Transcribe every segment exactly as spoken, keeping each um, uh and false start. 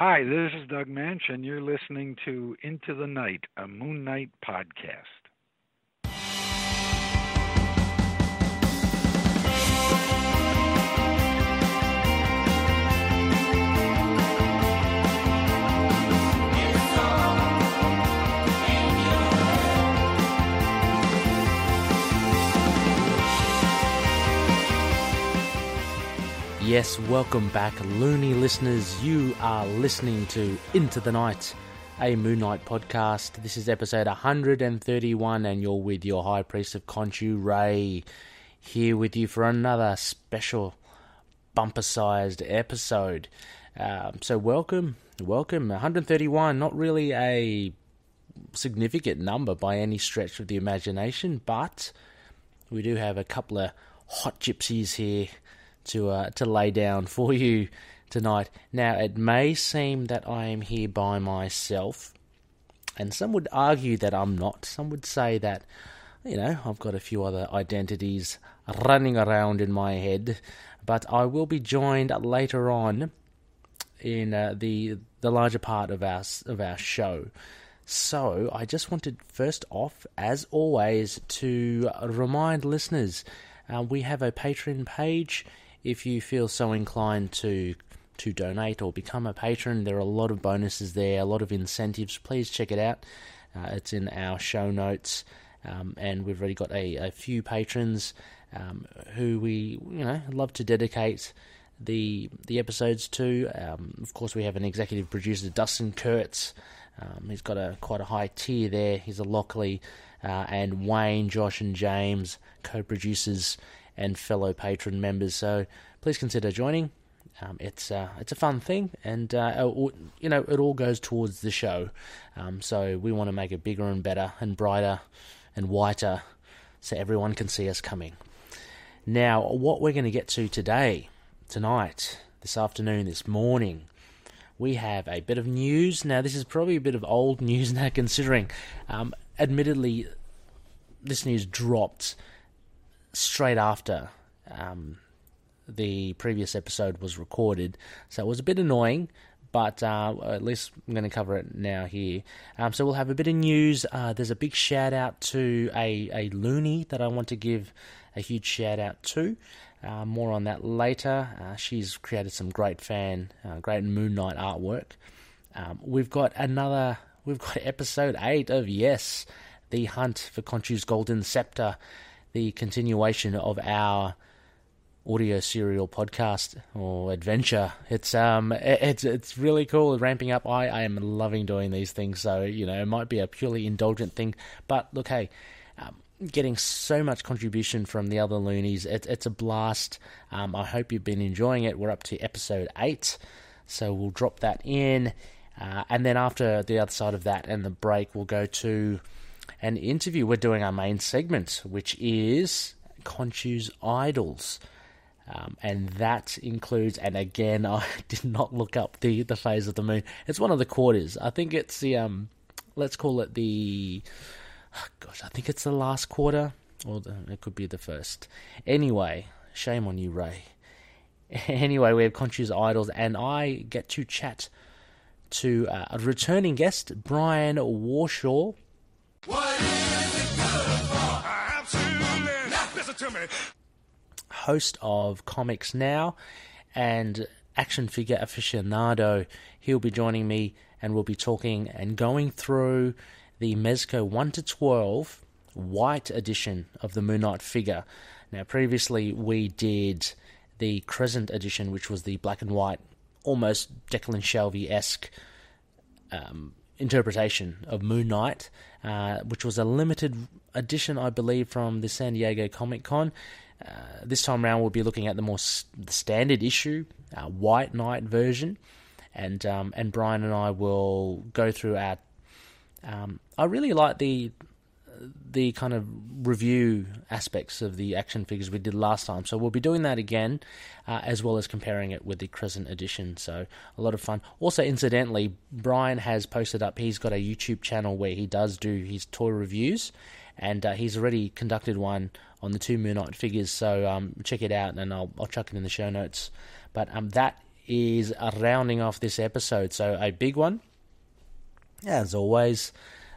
Hi, this is Doug Manch, and you're listening to Into the Night, a Moon Knight podcast. Yes, welcome back, loony listeners. You are listening to Into the Night, a Moon Knight podcast. This is episode one hundred thirty-one, and you're with your High Priest of Khonshu, Ray, here with you for another special bumper-sized episode. Um, so welcome, welcome. one hundred thirty-one, not really a significant number by any stretch of the imagination, but we do have a couple of hot gypsies here to uh, to lay down for you tonight. Now, it may seem that I am here by myself, and some would argue that I'm not. Some would say that, you know, I've got a few other identities running around in my head, but I will be joined later on in uh, the the larger part of our of our show. So, I just wanted first off, as always, to remind listeners, uh, we have a Patreon page. If you feel so inclined to to donate or become a patron, there are a lot of bonuses there, a lot of incentives. Please check it out. Uh, it's in our show notes, um, and we've already got a, a few patrons um, who we you know love to dedicate the the episodes to. Um, of course, we have an executive producer, Dustin Kurtz. Um, he's got a quite a high tier there. He's a Lockley, uh, and Wayne, Josh, and James, co-producers and fellow patron members, so please consider joining. Um, it's uh, it's a fun thing, and uh, you know it all goes towards the show. Um, so we want to make it bigger and better and brighter and whiter, so everyone can see us coming. Now, what we're going to get to today, tonight, this afternoon, this morning, we have a bit of news. Now, this is probably a bit of old news now, considering, um, admittedly, this news dropped straight after um, the previous episode was recorded, so it was a bit annoying, but uh, at least I'm going to cover it now here. Um, so we'll have a bit of news. Uh, there's a big shout out to a, a loony that I want to give a huge shout out to. Uh, more on that later. Uh, she's created some great fan, uh, great Moon Knight artwork. Um, we've got another, we've got episode eight of Yes, The Hunt for Khonshu's Golden Scepter, the continuation of our audio serial podcast or adventure. It's um, it's it's really cool, ramping up. I, I am loving doing these things, so, you know, it might be a purely indulgent thing. But, look, hey, um, getting so much contribution from the other loonies, it, it's a blast. Um, I hope you've been enjoying it. We're up to episode eight, so we'll drop that in. Uh, and then after the other side of that and the break, we'll go to an interview. We're doing our main segment, which is Khonshu's Idols, um, and that includes, and again, I did not look up the, the phase of the moon. It's one of the quarters. I think it's the, um, let's call it the, oh gosh, I think it's the last quarter, or the, it could be the first. Anyway, shame on you, Ray. Anyway, we have Khonshu's Idols, and I get to chat to uh, a returning guest, Brian Warshaw. What is it good for? Absolutely. Now, listen to me. Host of Comics Now and action figure aficionado. He'll be joining me, and we'll be talking and going through the Mezco one to twelve White Edition of the Moon Knight figure. Now, previously we did the Crescent Edition, which was the black and white, almost Declan Shelby-esque um, interpretation of Moon Knight, uh, which was a limited edition, I believe, from the San Diego Comic Con. Uh, this time around, we'll be looking at the more s- the standard issue, uh, White Knight version, and um, and Brian and I will go through our. Um, I really like the the kind of review aspects of the action figures we did last time, so we'll be doing that again, uh, as well as comparing it with the Crescent Edition, so a lot of fun. Also, incidentally, Brian has posted up, he's got a YouTube channel where he does do his toy reviews, and uh, he's already conducted one on the two Moon Knight figures, so um, check it out, and I'll, I'll chuck it in the show notes, but um, that is rounding off this episode. So a big one, as always.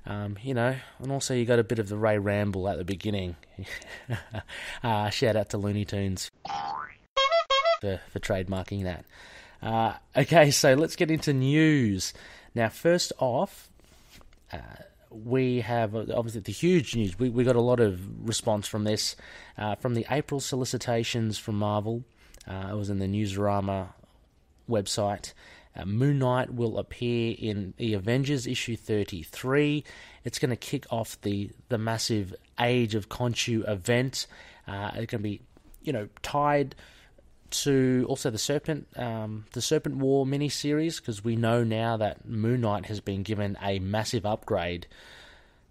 Um, you know, and also you got a bit of the Ray ramble at the beginning. uh, shout out to Looney Tunes for, for trademarking that. Uh, okay, so let's get into news. Now, first off, uh, we have obviously the huge news. We, we got a lot of response from this, uh, from the April solicitations from Marvel. Uh, it was in the Newsarama website. Uh, Moon Knight will appear in the Avengers issue thirty-three. It's going to kick off the, the massive Age of Khonshu event. Uh, it's going to be, you know, tied to also the Serpent, um, the Serpent War miniseries, because we know now that Moon Knight has been given a massive upgrade,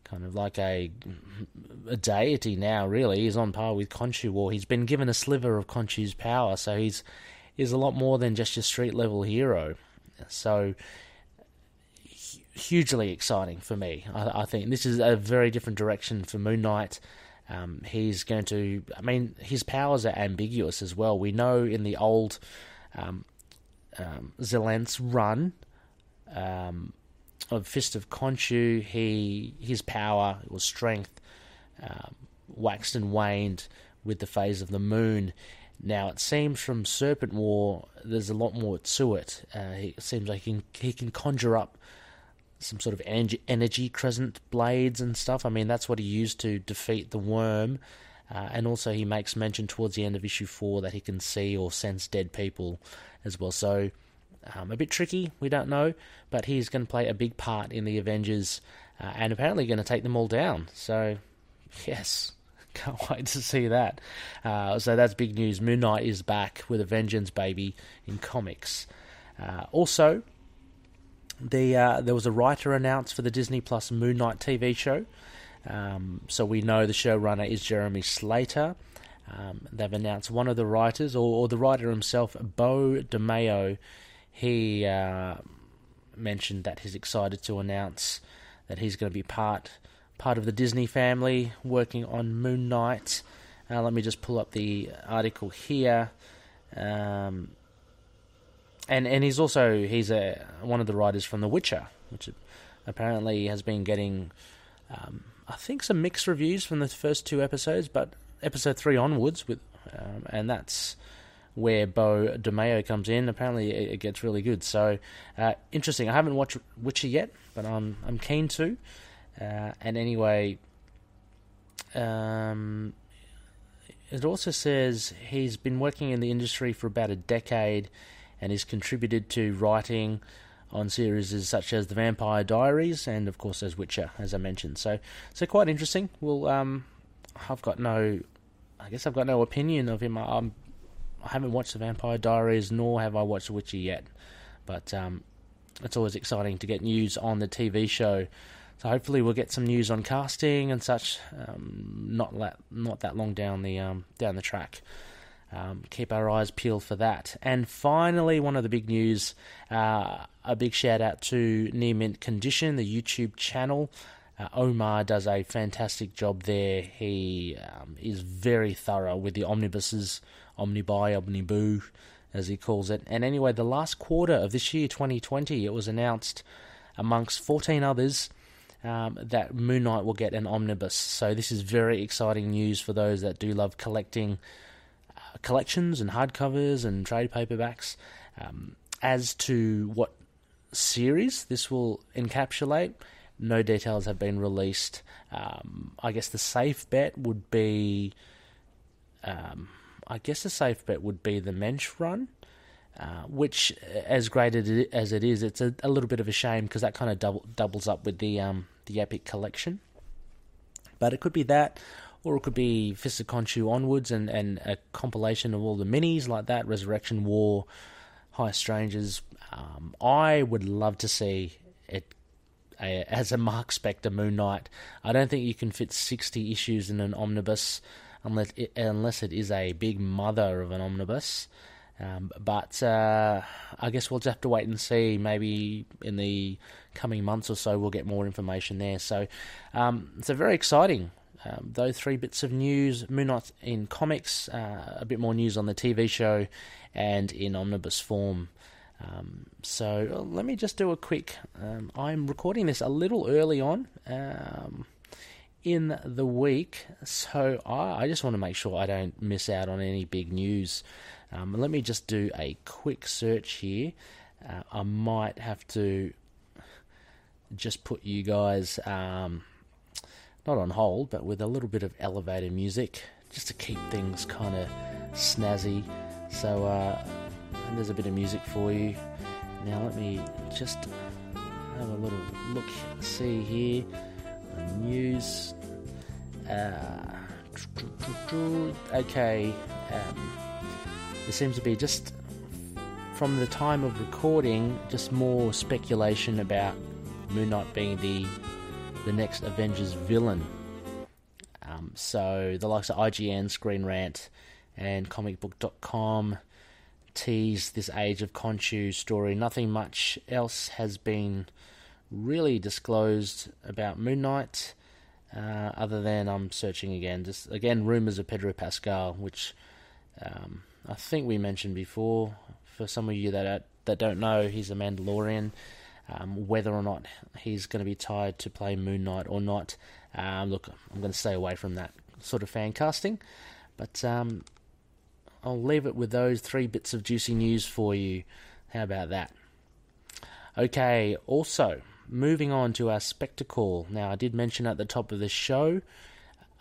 kind of like a, a deity now. Really, he's on par with Khonshu, or he's been given a sliver of Khonshu's power, so he's is a lot more than just your street level hero. So hugely exciting for me. I, I think this is a very different direction for Moon Knight. Um, he's going to... I mean, his powers are ambiguous as well. We know in the old um, um, Zelant's run um, of Fist of Khonshu, he his power, or strength, um, waxed and waned with the phase of the moon. Now, it seems from Serpent War, there's a lot more to it. Uh, it seems like he can, he can conjure up some sort of energy, energy crescent blades and stuff. I mean, that's what he used to defeat the worm. Uh, and also he makes mention towards the end of issue four that he can see or sense dead people as well. So um, a bit tricky, we don't know. But he's going to play a big part in the Avengers uh, and apparently going to take them all down. So, yes, can't wait to see that. Uh, so that's big news. Moon Knight is back with a vengeance, baby, in comics. Uh, also... The, uh, there was a writer announced for the Disney Plus Moon Knight T V show. Um, so we know the showrunner is Jeremy Slater. Um, they've announced one of the writers, or, or the writer himself, Beau DeMayo. He uh, mentioned that he's excited to announce that he's going to be part part of the Disney family working on Moon Knight. Uh, let me just pull up the article here. Um... And and he's also he's a, one of the writers from The Witcher, which apparently has been getting, um, I think, some mixed reviews from the first two episodes, but episode three onwards, with um, and that's where Beau DeMayo comes in. Apparently, it, it gets really good. So uh, interesting. I haven't watched Witcher yet, but I'm I'm keen to. Uh, and anyway, um, it also says he's been working in the industry for about a decade. And he's contributed to writing on series such as The Vampire Diaries and, of course, as Witcher, as I mentioned. So, so quite interesting. Well, um, I've got no, I guess I've got no opinion of him. I, I'm, I haven't watched The Vampire Diaries, nor have I watched The Witcher yet. But um, it's always exciting to get news on the T V show. So hopefully we'll get some news on casting and such. Um, not that not that long down the um, down the track. Um, keep our eyes peeled for that. And finally, one of the big news, uh, a big shout out to Near Mint Condition, the YouTube channel. Uh, Omar does a fantastic job there. He um, is very thorough with the omnibuses, Omnibuy, Omniboo, as he calls it. And anyway, the last quarter of this year, twenty twenty, it was announced amongst fourteen others um, that Moon Knight will get an omnibus. So this is very exciting news for those that do love collecting collections and hardcovers and trade paperbacks. Um, as to what series this will encapsulate, no details have been released. Um, I guess the safe bet would be, um, I guess the safe bet would be the Mensch run, uh, which, as great as it is, it's a, a little bit of a shame because that kind of double, doubles up with the um, the Epic collection. But it could be that. Or it could be Fist of Khonshu onwards and, and a compilation of all the minis like that, Resurrection War, High Strangers. Um, I would love to see it a, as a Mark Spector Moon Knight. I don't think you can fit sixty issues in an omnibus unless it, unless it is a big mother of an omnibus. Um, but uh, I guess we'll just have to wait and see. Maybe in the coming months or so we'll get more information there. So um, it's a very exciting... Um, those three bits of news, Moon Knight in comics, uh, a bit more news on the T V show, and in omnibus form. Um, so let me just do a quick... Um, I'm recording this a little early on um, in the week, so I, I just want to make sure I don't miss out on any big news. Um, let me just do a quick search here. Uh, I might have to just put you guys, um, not on hold, but with a little bit of elevator music, just to keep things kind of snazzy. So... Uh, And there's a bit of music for you. Now let me just have a little look, see here. The news. Uh, okay. Um, there seems to be just from the time of recording, just more speculation about Moon Knight being the the next Avengers villain. Um, so the likes of I G N, Screen Rant, and comic book dot com. Tease this Age of Khonshu story. Nothing much else has been really disclosed about Moon Knight, uh, other than I'm searching again. Just again, rumors of Pedro Pascal, which um, I think we mentioned before. For some of you that are, that don't know, he's a Mandalorian. Um, whether or not he's going to be tied to play Moon Knight or not, um, look, I'm going to stay away from that sort of fan casting, but. Um, I'll leave it with those three bits of juicy news for you. How about that? Okay, also, moving on to our spectacle. Now, I did mention at the top of the show,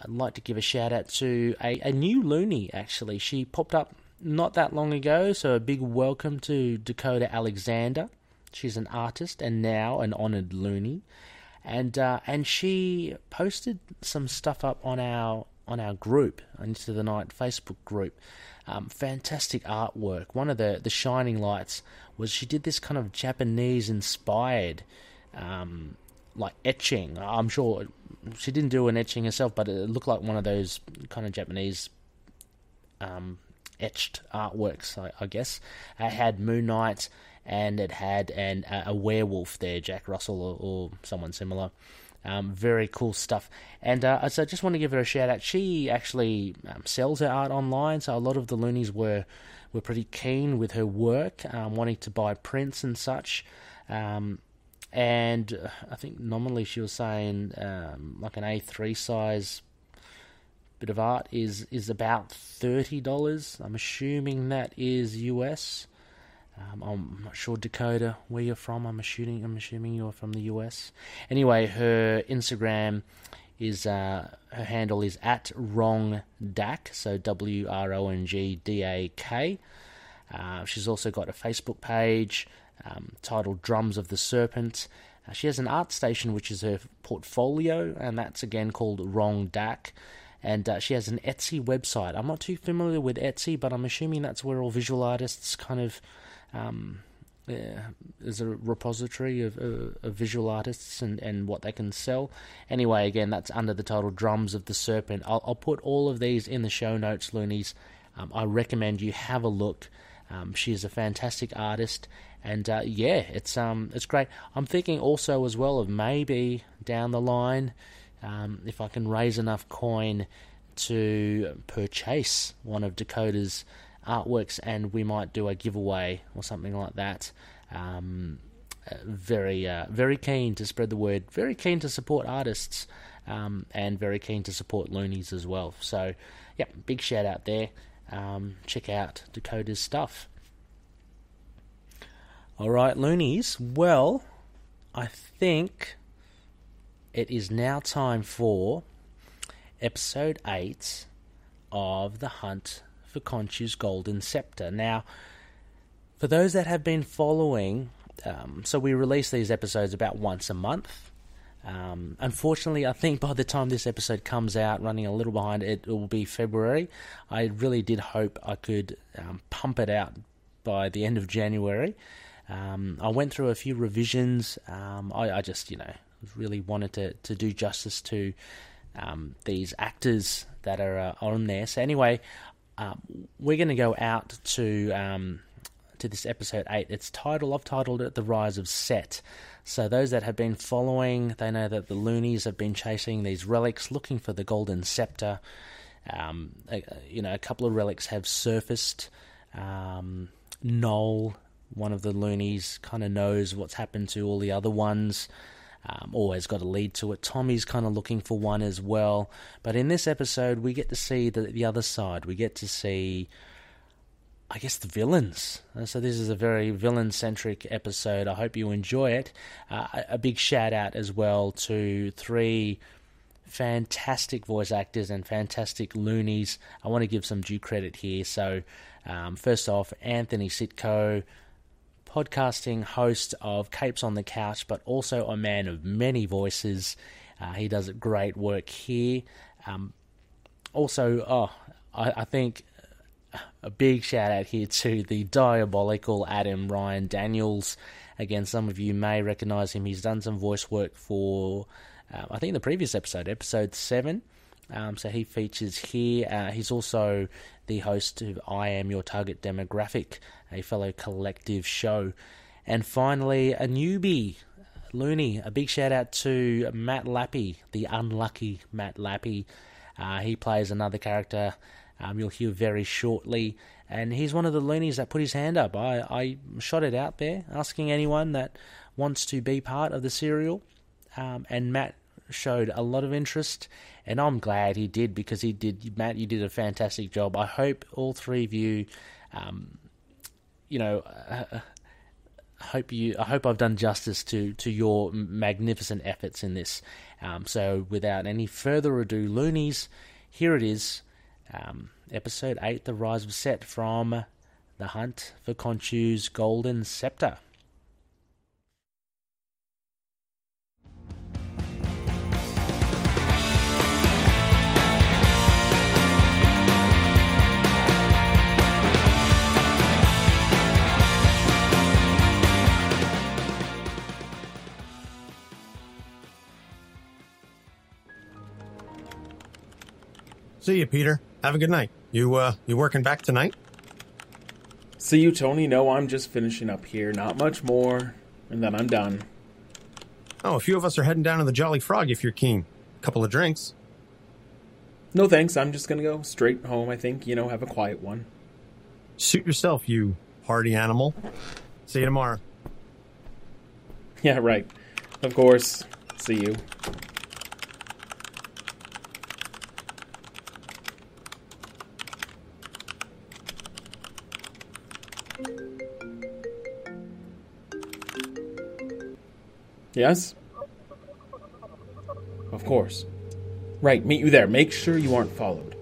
I'd like to give a shout-out to a, a new loony, actually. She popped up not that long ago, so a big welcome to Dakota Alexander. She's an artist and now an honoured loony. And uh, and she posted some stuff up on our... on our group, Into the Night Facebook group. Um, fantastic artwork. One of the, the shining lights was she did this kind of Japanese-inspired, um, like, etching. I'm sure she didn't do an etching herself, but it looked like one of those kind of Japanese um, etched artworks, I, I guess. It had Moon Knight, and it had an, a werewolf there, Jack Russell or, or someone similar. Um, very cool stuff, and uh, so I just want to give her a shout out. She actually um, sells her art online, so a lot of the loonies were were pretty keen with her work, um, wanting to buy prints and such. Um, and I think nominally she was saying um, like an A three size bit of art is is about thirty dollars. I'm assuming that is U S. Um, I'm not sure, Dakota, where you're from. I'm assuming I'm assuming you're from the U S. Anyway, her Instagram is uh, her handle is at wrongdak, so W R O N G D A K. Uh, she's also got a Facebook page um, titled Drums of the Serpent. Uh, she has an art station which is her portfolio, and that's again called wrongdak. And uh, she has an Etsy website. I'm not too familiar with Etsy, but I'm assuming that's where all visual artists kind of. Um, yeah, there's a repository of, uh, of visual artists and, and what they can sell. Anyway, again, that's under the title Drums of the Serpent. I'll, I'll put all of these in the show notes, loonies. Um, I recommend you have a look. Um, she is a fantastic artist, and uh, yeah, it's um, it's great. I'm thinking also as well of maybe down the line, um, if I can raise enough coin to purchase one of Dakota's artworks, and we might do a giveaway or something like that. Um, very, uh, very keen to spread the word. Very keen to support artists, um, and very keen to support loonies as well. So, yeah, big shout out there. Um, check out Dakota's stuff. All right, loonies. Well, I think it is now time for episode eight of The Hunt for Khonshu's Golden Scepter. Now, for those that have been following, um, so we release these episodes about once a month. Um, unfortunately, I think by the time this episode comes out, running a little behind, it will be February. I really did hope I could um, pump it out by the end of January. Um, I went through a few revisions. Um, I, I just, you know, really wanted to, to do justice to um, these actors that are uh, on there. So anyway, Um, we're going to go out to um, to this episode eight. It's titled, I've titled it The Rise of Set. So those that have been following, they know that the loonies have been chasing these relics, looking for the Golden Scepter. Um, uh, you know, a couple of relics have surfaced. Um, Noel one of the loonies kind of knows what's happened to all the other ones. Um, always got a lead to it. Tommy's kind of looking for one as well. But in this episode, we get to see the, the other side. We get to see, I guess, the villains. Uh, so this is a very villain-centric episode. I hope you enjoy it. Uh, a big shout-out as well to three fantastic voice actors and fantastic loonies. I want to give some due credit here. So um, first off, Anthony Sitko, podcasting host of Capes on the Couch, but also a man of many voices. Uh, he does great work here. Um, also, oh, I, I think a big shout out here to the diabolical Adam Ryan Daniels. Again, some of you may recognize him. He's done some voice work for, uh, I think, the previous episode, episode seven. Um, so he features here. Uh, he's also the host of I Am Your Target Demographic, a fellow collective show. And finally, a newbie, Looney. A big shout out to Matt Lappy, the unlucky Matt Lappy. Uh, he plays another character um, you'll hear very shortly. And he's one of the loonies that put his hand up. I, I shot it out there, asking anyone that wants to be part of the serial. Um, and Matt showed a lot of interest, and I'm glad he did, because he did. Matt, you did a fantastic job. I hope all three of you, um, you know, uh, hope you. I hope I've done justice to to your magnificent efforts in this. Um, so, without any further ado, loonies, here it is, um, episode eight, The Rise of Set, from The Hunt for Khonshu's Golden Scepter. See you, Peter. Have a good night. You, uh, you working back tonight? See you, Tony. No, I'm just finishing up here. Not much more, and then I'm done. Oh, a few of us are heading down to the Jolly Frog if you're keen. A couple of drinks. No thanks. I'm just gonna go straight home, I think. You know, have a quiet one. Suit yourself, you hardy animal. See you tomorrow. Yeah, right. Of course. See you. Yes? Of course. Right, meet you there. Make sure you aren't followed.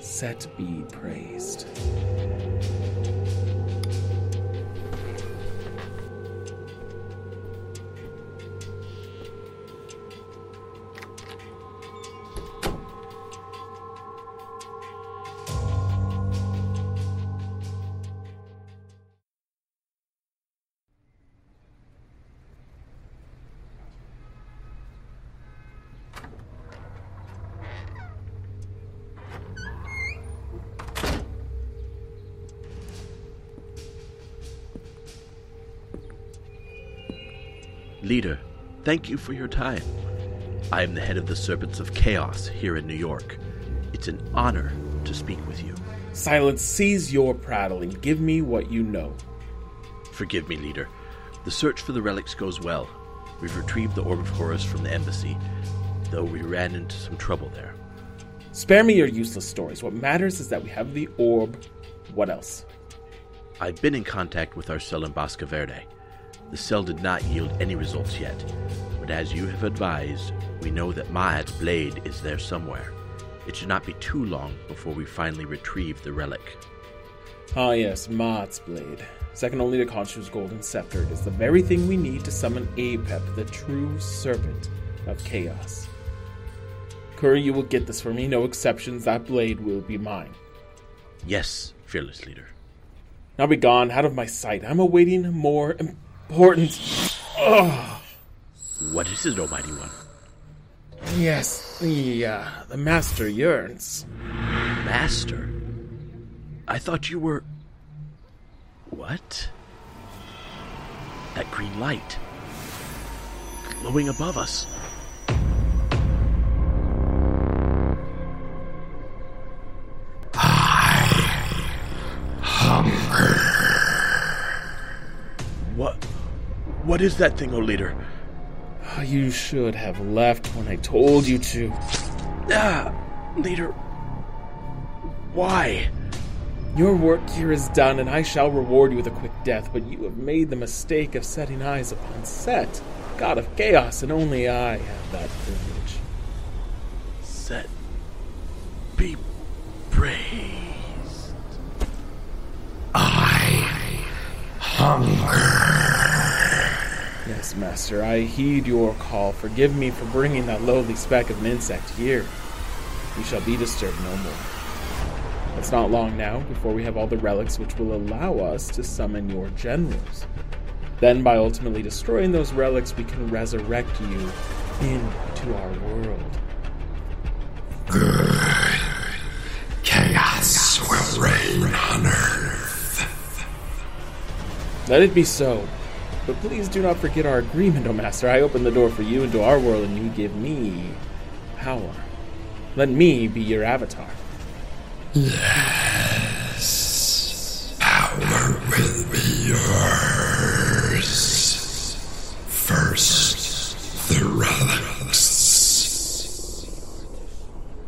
Set be praised. Leader, thank you for your time. I am the head of the Serpents of Chaos here in New York. It's an honor to speak with you. Silence, cease your prattling. Give me what you know. Forgive me, Leader. The search for the relics goes well. We've retrieved the Orb of Horus from the embassy, though we ran into some trouble there. Spare me your useless stories. What matters is that we have the orb. What else? I've been in contact with our cell in Bosque Verde. The cell did not yield any results yet, but as you have advised, we know that Maat's blade is there somewhere. It should not be too long before we finally retrieve the relic. Ah yes, Maat's blade. Second only to Khonshu's Golden Scepter, it is the very thing we need to summon Apep, the true serpent of chaos. Kuri, you will get this for me, no exceptions, that blade will be mine. Yes, fearless leader. Now be gone, out of my sight, I'm awaiting more Im- Important. Ugh. What is it, Almighty One? Yes, the, uh, the Master yearns. Master? I thought you were... What? That green light. Glowing above us. I What is that thing, O leader? You should have left when I told you to. Ah, leader. Why? Your work here is done, and I shall reward you with a quick death, but you have made the mistake of setting eyes upon Set, god of chaos, and only I have that privilege. Set, be praised. I hunger. Yes, master, I heed your call. Forgive me for bringing that lowly speck of an insect here. You shall be disturbed no more. It's not long now before we have all the relics which will allow us to summon your generals. Then, by ultimately destroying those relics, we can resurrect you into our world. Good. Chaos will reign on Earth. Let it be so. But please do not forget our agreement, O Master. I open the door for you into our world, and you give me power. Let me be your avatar. Yes, power will be yours. First, the relics.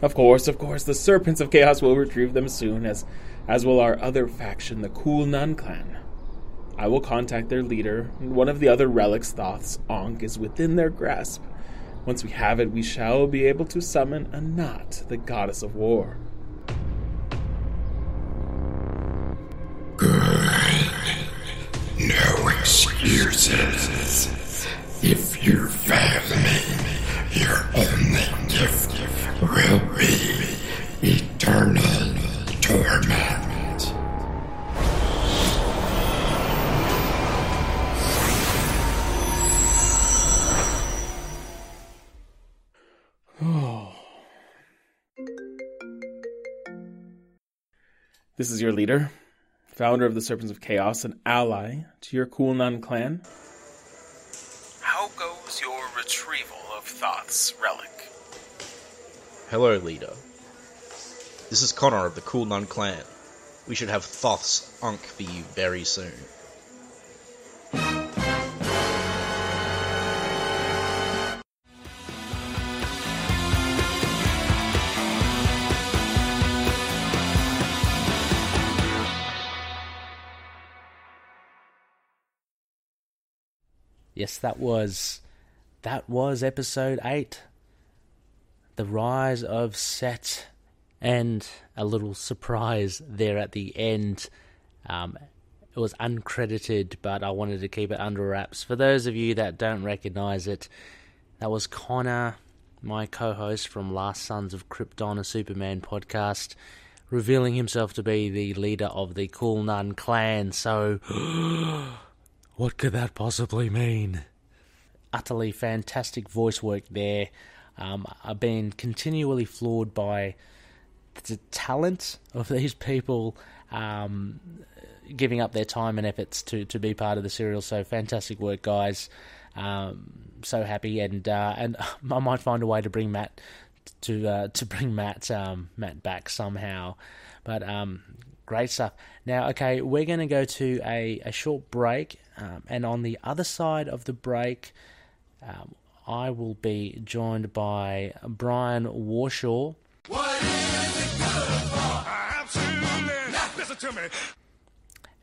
Of course, of course, the Serpents of Chaos will retrieve them soon, as, as will our other faction, the Kool Nun Clan. I will contact their leader, and one of the other relics, Thoth's Ankh, is within their grasp. Once we have it, we shall be able to summon Anat, the goddess of war. Good. No excuses. If you fail me, your only gift will be eternal torment. Oh. This is your leader, founder of the Serpents of Chaos, an ally to your Kool Nun Clan. How goes your retrieval of Thoth's relic? Hello, leader. This is Connor of the Kool Nun Clan. We should have Thoth's Ankh for you very soon. Yes, that was that was episode eight, The Rise of Set, and a little surprise there at the end. Um, it was uncredited, but I wanted to keep it under wraps. For those of you that don't recognise it, that was Connor, my co-host from Last Sons of Krypton, a Superman podcast, revealing himself to be the leader of the Kool Nun Clan, so... What could that possibly mean? Utterly fantastic voice work there. Um, I've been continually floored by the talent of these people, um, giving up their time and efforts to, to be part of the serial. So fantastic work, guys. Um, so happy, and uh, and I might find a way to bring Matt to uh, to bring Matt um, Matt back somehow, but. Um, Great stuff. Now, okay, we're going to go to a, a short break, um, and on the other side of the break, um, I will be joined by Brian Warshaw. What is it good for? Absolutely. Listen to me.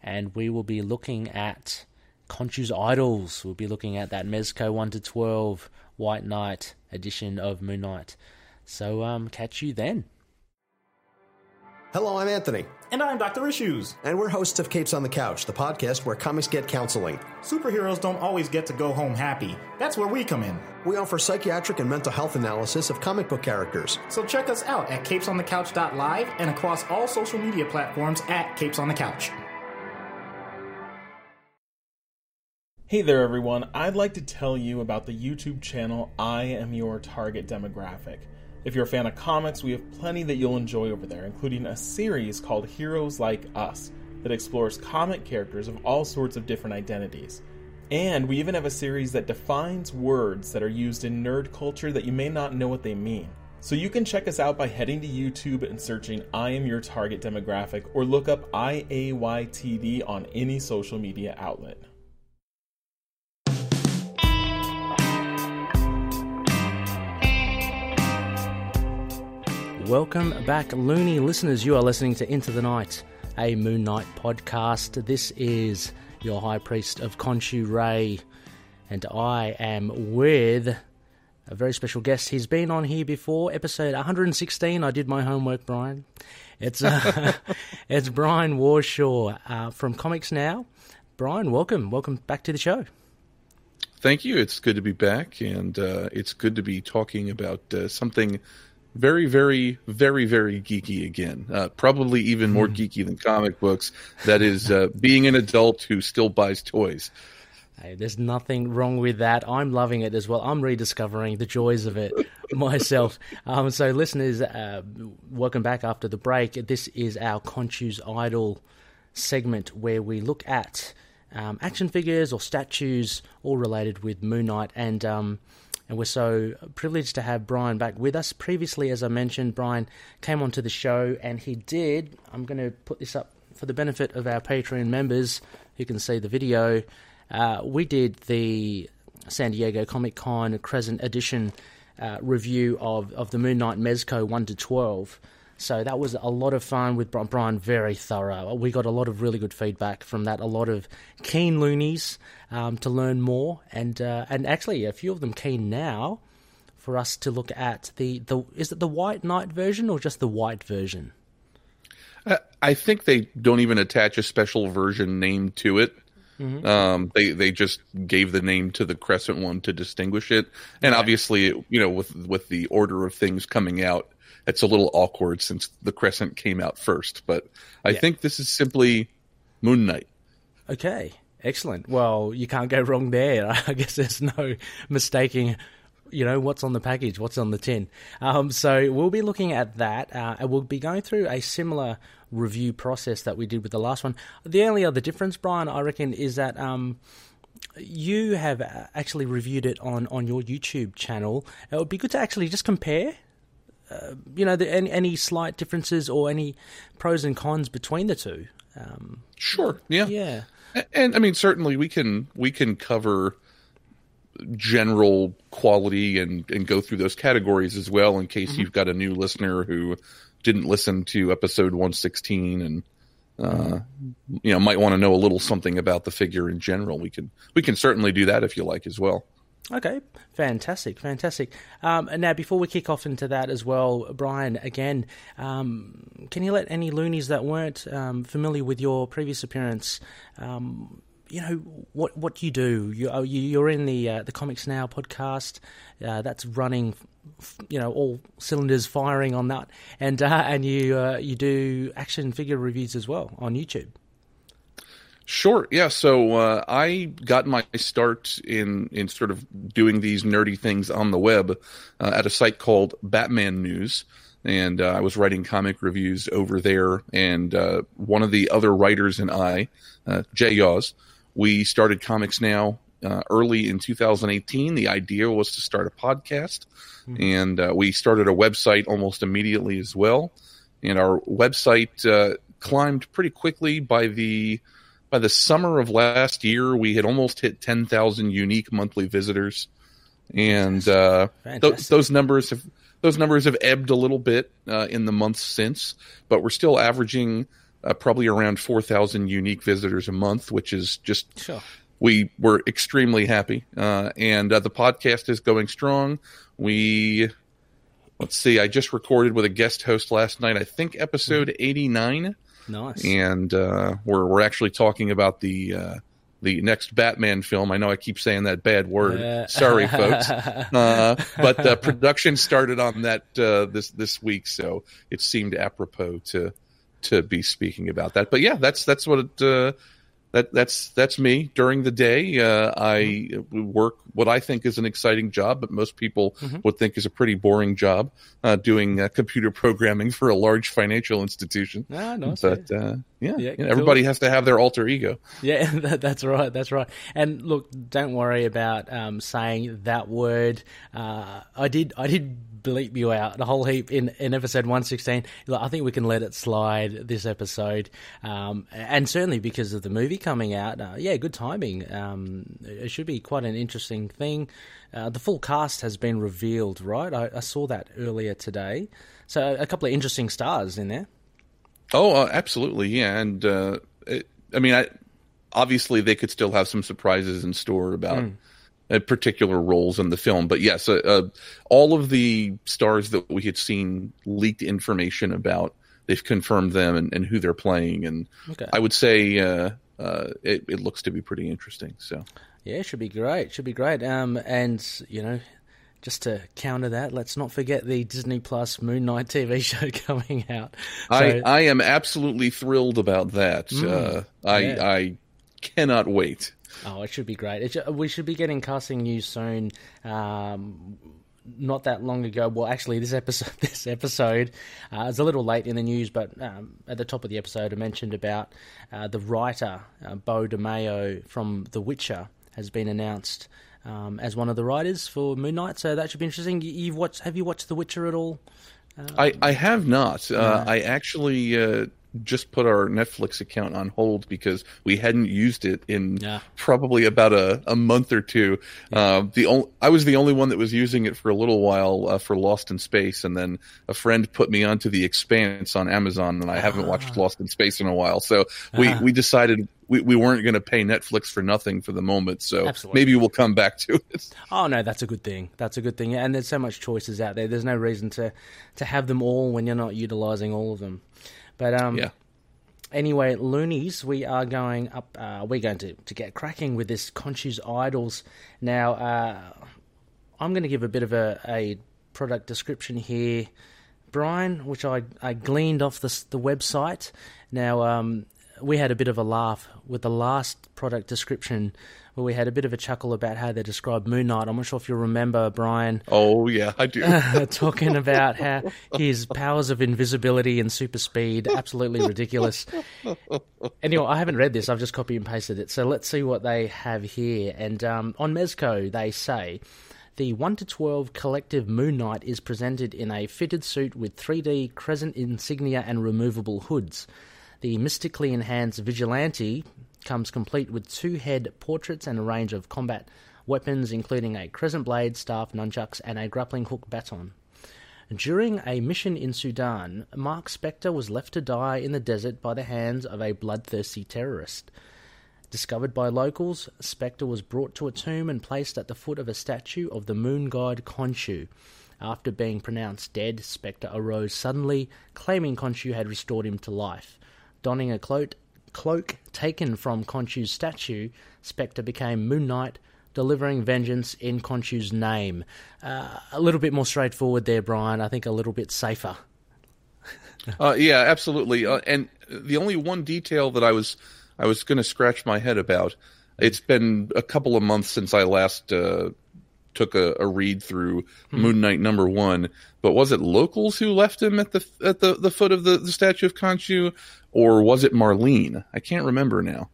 And we will be looking at Khonshu's Idols. We'll be looking at that Mezco one to twelve White Knight edition of Moon Knight. So um, catch you then. Hello, I'm Anthony. And I'm Doctor Issues. And we're hosts of Capes on the Couch, the podcast where comics get counseling. Superheroes don't always get to go home happy. That's where we come in. We offer psychiatric and mental health analysis of comic book characters. So check us out at capes on the couch dot live and across all social media platforms at Capes on the Couch. Hey there, everyone. I'd like to tell you about the YouTube channel I Am Your Target Demographic. If you're a fan of comics, we have plenty that you'll enjoy over there, including a series called Heroes Like Us that explores comic characters of all sorts of different identities. And we even have a series that defines words that are used in nerd culture that you may not know what they mean. So you can check us out by heading to YouTube and searching I Am Your Target Demographic, or look up I A Y T D on any social media outlet. Welcome back, loony listeners. You are listening to Into the Night, a Moon Knight podcast. This is your High Priest of Khonshu, Ray, and I am with a very special guest. He's been on here before, episode one hundred sixteen. I did my homework, Brian. It's uh, it's Brian Warshaw uh, from Comics Now. Brian, welcome. Welcome back to the show. Thank you. It's good to be back, and uh, it's good to be talking about uh, something very, very, very, very geeky again. Uh, probably even more geeky than comic books. That is uh, being an adult who still buys toys. Hey, there's nothing wrong with that. I'm loving it as well. I'm rediscovering the joys of it myself. Um, so, listeners, uh, welcome back after the break. This is our Khonshu's Idol segment where we look at um, action figures or statues, all related with Moon Knight, and um, and we're so privileged to have Brian back with us. Previously, as I mentioned, Brian came onto the show, and he did. I'm going to put this up for the benefit of our Patreon members who can see the video. Uh, we did the San Diego Comic-Con Crescent Edition uh, review of, of the Moon Knight Mezco one to twelve. So that was a lot of fun with Brian, very thorough. We got a lot of really good feedback from that, a lot of keen loonies um, to learn more, and uh, and actually a few of them keen now for us to look at the, the is it the White Knight version or just the white version? Uh, I think they don't even attach a special version name to it. Mm-hmm. Um, they they just gave the name to the Crescent one to distinguish it, and right. Obviously, it, you know, with with the order of things coming out, it's a little awkward since the Crescent came out first. But I yeah. think this is simply Moon Knight. Okay, excellent. Well, you can't go wrong there. I guess there's no mistaking, you know, what's on the package, what's on the tin. Um, so we'll be looking at that, uh, and we'll be going through a similar review process that we did with the last one. The only other difference, Brian, I reckon, is that um, you have actually reviewed it on, on your YouTube channel. It would be good to actually just compare, uh, you know, the, any, any slight differences or any pros and cons between the two. Um, sure. Yeah. Yeah. And, and I mean, certainly we can we can cover general quality and, and go through those categories as well, in case mm-hmm. you've got a new listener who didn't listen to episode one sixteen and uh, you know, might want to know a little something about the figure in general. We can we can certainly do that if you like as well. Okay, fantastic, fantastic. Um, and now before we kick off into that as well, Brian, again, um, can you let any loonies that weren't um, familiar with your previous appearance, um, you know, what what you do? You, you're in the uh, the Comics Now podcast uh, that's running, you know, all cylinders firing on that, and uh, and you uh, you do action figure reviews as well on YouTube. Sure, yeah. So uh, I got my start in in sort of doing these nerdy things on the web uh, at a site called Batman News, and uh, I was writing comic reviews over there. And uh, one of the other writers and I, uh, Jay Yaws, we started Comics Now. Uh, early in two thousand eighteen, the idea was to start a podcast, mm-hmm. and uh, we started a website almost immediately as well. And our website uh, climbed pretty quickly. By the by the summer of last year, we had almost hit ten thousand unique monthly visitors, and uh, th- those numbers have those numbers have ebbed a little bit uh, in the months since, but we're still averaging uh, probably around four thousand unique visitors a month, which is just. Sure. We were extremely happy, uh, and uh, the podcast is going strong. We, let's see, I just recorded with a guest host last night, I think episode eighty-nine. Nice. And uh, we're we're actually talking about the uh, the next Batman film. I know I keep saying that bad word. Uh. Sorry, folks. uh, but uh, production started on that uh, this this week, so it seemed apropos to to be speaking about that. But yeah, that's that's what it. Uh, That, that's that's me during the day. Uh, I work what I think is an exciting job, but most people mm-hmm. would think is a pretty boring job, uh, doing uh, computer programming for a large financial institution. Ah, nice. But uh, yeah, yeah cool. Everybody has to have their alter ego. Yeah, that, that's right. That's right. And look, don't worry about um, saying that word. Uh, I did. I did. bleep you out a whole heap in, in episode one sixteen. I think we can let it slide this episode, um, and certainly because of the movie coming out. Uh, yeah, good timing. Um, it should be quite an interesting thing. Uh, the full cast has been revealed, right? I, I saw that earlier today. So a couple of interesting stars in there. Oh, absolutely, yeah. And, uh, it, I mean, I, obviously they could still have some surprises in store about mm. uh, particular roles in the film. But, yes, uh, uh, all of the stars that we had seen leaked information about, they've confirmed them and, and who they're playing. And okay. I would say uh, uh, it, it looks to be pretty interesting. So yeah, it should be great. should be great. Um, and, you know, just to counter that, let's not forget the Disney Plus Moon Knight T V show coming out. So, I, I am absolutely thrilled about that. Mm, uh, I, yeah. I cannot wait. Oh, it should be great. It should, we should be getting casting news soon. Um, not that long ago, well, actually, this episode, this episode uh, is a little late in the news, but um, at the top of the episode, I mentioned about uh, the writer, uh, Beau DeMayo from The Witcher, has been announced um, as one of the writers for Moon Knight, so that should be interesting. You've watched, have you watched The Witcher at all? Um, I, I have not. Uh, uh, I actually uh, just put our Netflix account on hold because we hadn't used it in yeah. probably about a, a month or two. Yeah. Uh, the only, I was the only one that was using it for a little while uh, for Lost in Space, and then a friend put me onto The Expanse on Amazon, and I ah. haven't watched Lost in Space in a while. So we, ah. we decided we, we weren't going to pay Netflix for nothing for the moment, so Absolutely. maybe we'll come back to it. Oh, no, that's a good thing. That's a good thing. And there's so much choices out there. There's no reason to, to have them all when you're not utilizing all of them. But um, yeah. anyway, loonies, we are going up. Uh, we're going to, to get cracking with this Khonshu's Idols. Now, uh, I'm going to give a bit of a, a product description here, Brian, which I, I gleaned off the the website. Now, um, we had a bit of a laugh with the last product description, where we had a bit of a chuckle about how they described Moon Knight. I'm not sure if you remember, Brian. Oh, yeah, I do. uh, talking about how his powers of invisibility and super speed, absolutely ridiculous. Anyway, I haven't read this. I've just copied and pasted it. So let's see what they have here. And um, on Mezco, they say, the one to twelve collective Moon Knight is presented in a fitted suit with three D crescent insignia and removable hoods. The mystically enhanced vigilante comes complete with two head portraits and a range of combat weapons, including a crescent blade, staff, nunchucks, and a grappling hook baton. During a mission in Sudan, Mark Spector was left to die in the desert by the hands of a bloodthirsty terrorist. Discovered by locals, Spector was brought to a tomb and placed at the foot of a statue of the moon god Khonshu. After being pronounced dead, Spector arose suddenly, claiming Khonshu had restored him to life. Donning a cloak, cloak taken from Khonshu's statue, Spectre became Moon Knight, delivering vengeance in Khonshu's name. Uh, a little bit more straightforward there, Brian. I think a little bit safer. uh, yeah, absolutely. Uh, and the only one detail that I was I was going to scratch my head about, it's been a couple of months since I last uh, took a, a read through hmm. Moon Knight number one, but was it locals who left him at the at the, the foot of the, the statue of Khonshu? Or was it Marlene? I can't remember now.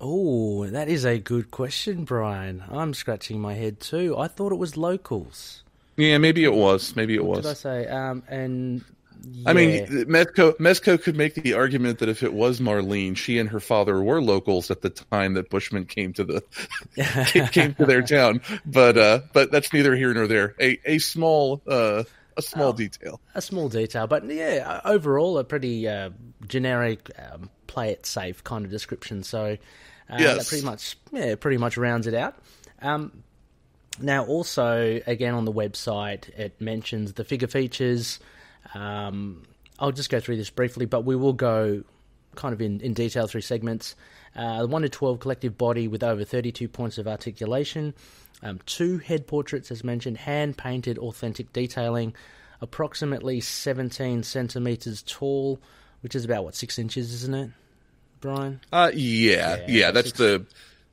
Oh, that is a good question, Brian. I'm scratching my head too. I thought it was locals. Yeah, maybe it was. Maybe it what was. What did I say? Um, and yeah. I mean, Mezco, Mezco could make the argument that if it was Marlene, she and her father were locals at the time that Bushmen came to the came to their town. But uh, but that's neither here nor there. A a small. Uh, A small uh, detail. A small detail. But, yeah, overall, a pretty uh, generic, um, play-it-safe kind of description. So uh, yes. that pretty much yeah, pretty much rounds it out. Um, now, also, again, on the website, it mentions the figure features. Um, I'll just go through this briefly, but we will go kind of in, in detail through segments. Uh, one to twelve collective body with over thirty-two points of articulation. Um, two head portraits, as mentioned, hand-painted, authentic detailing, approximately seventeen centimetres tall, which is about, what, six inches, isn't it, Brian? Uh, yeah, yeah, yeah that's six. the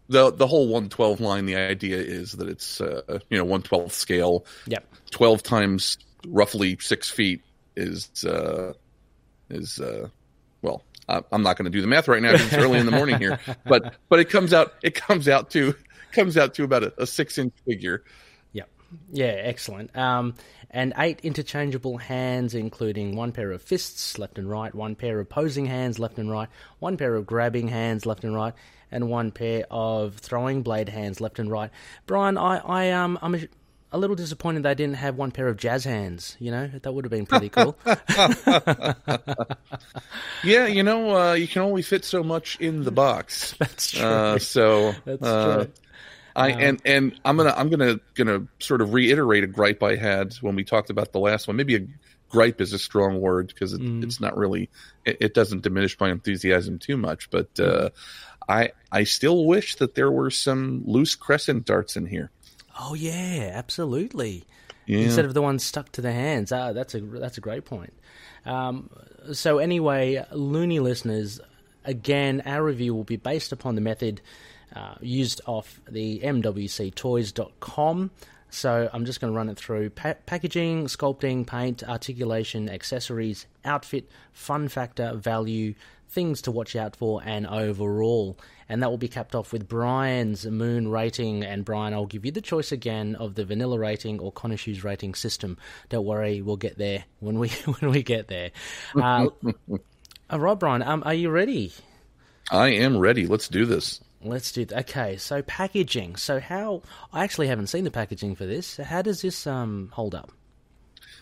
the the whole one twelve line. The idea is that it's, uh, you know, one twelfth scale. Yep. twelve times roughly six feet is, uh, is uh, well... I'm not going to do the math right now because it's early in the morning here, but but it comes out it comes out to comes out to about a, a six inch figure. Yep. Yeah, excellent. Um, and eight interchangeable hands, including one pair of fists left and right, one pair of posing hands left and right, one pair of grabbing hands left and right, and one pair of throwing blade hands left and right. Brian, I, I um, I'm a, a little disappointed they didn't have one pair of jazz hands. You know, that would have been pretty cool. Yeah, you know, uh, you can only fit so much in the box. That's true. Uh, so that's uh, true. I, and, and I'm gonna I'm gonna gonna sort of reiterate a gripe I had when we talked about the last one. Maybe a gripe is a strong word because it, mm. it's not really it, it doesn't diminish my enthusiasm too much. But uh, mm. I I still wish that there were some loose crescent darts in here. Oh yeah, absolutely. Yeah. Instead of the ones stuck to the hands. Ah, that's a that's a great point. Um, so anyway, loony listeners, again, our review will be based upon the method Uh, used off the m w c toys dot com. So I'm just going to run it through. Pa- packaging, sculpting, paint, articulation, accessories, outfit, fun factor, value, things to watch out for, and overall. And that will be capped off with Brian's moon rating. And Brian, I'll give you the choice again of the vanilla rating or Khonshu's rating system. Don't worry, we'll get there when we when we get there. Uh, all right, Brian, um, are you ready? I am ready. Let's do this. Let's do that. Okay, so packaging. So how... I actually haven't seen the packaging for this. How does this um, hold up?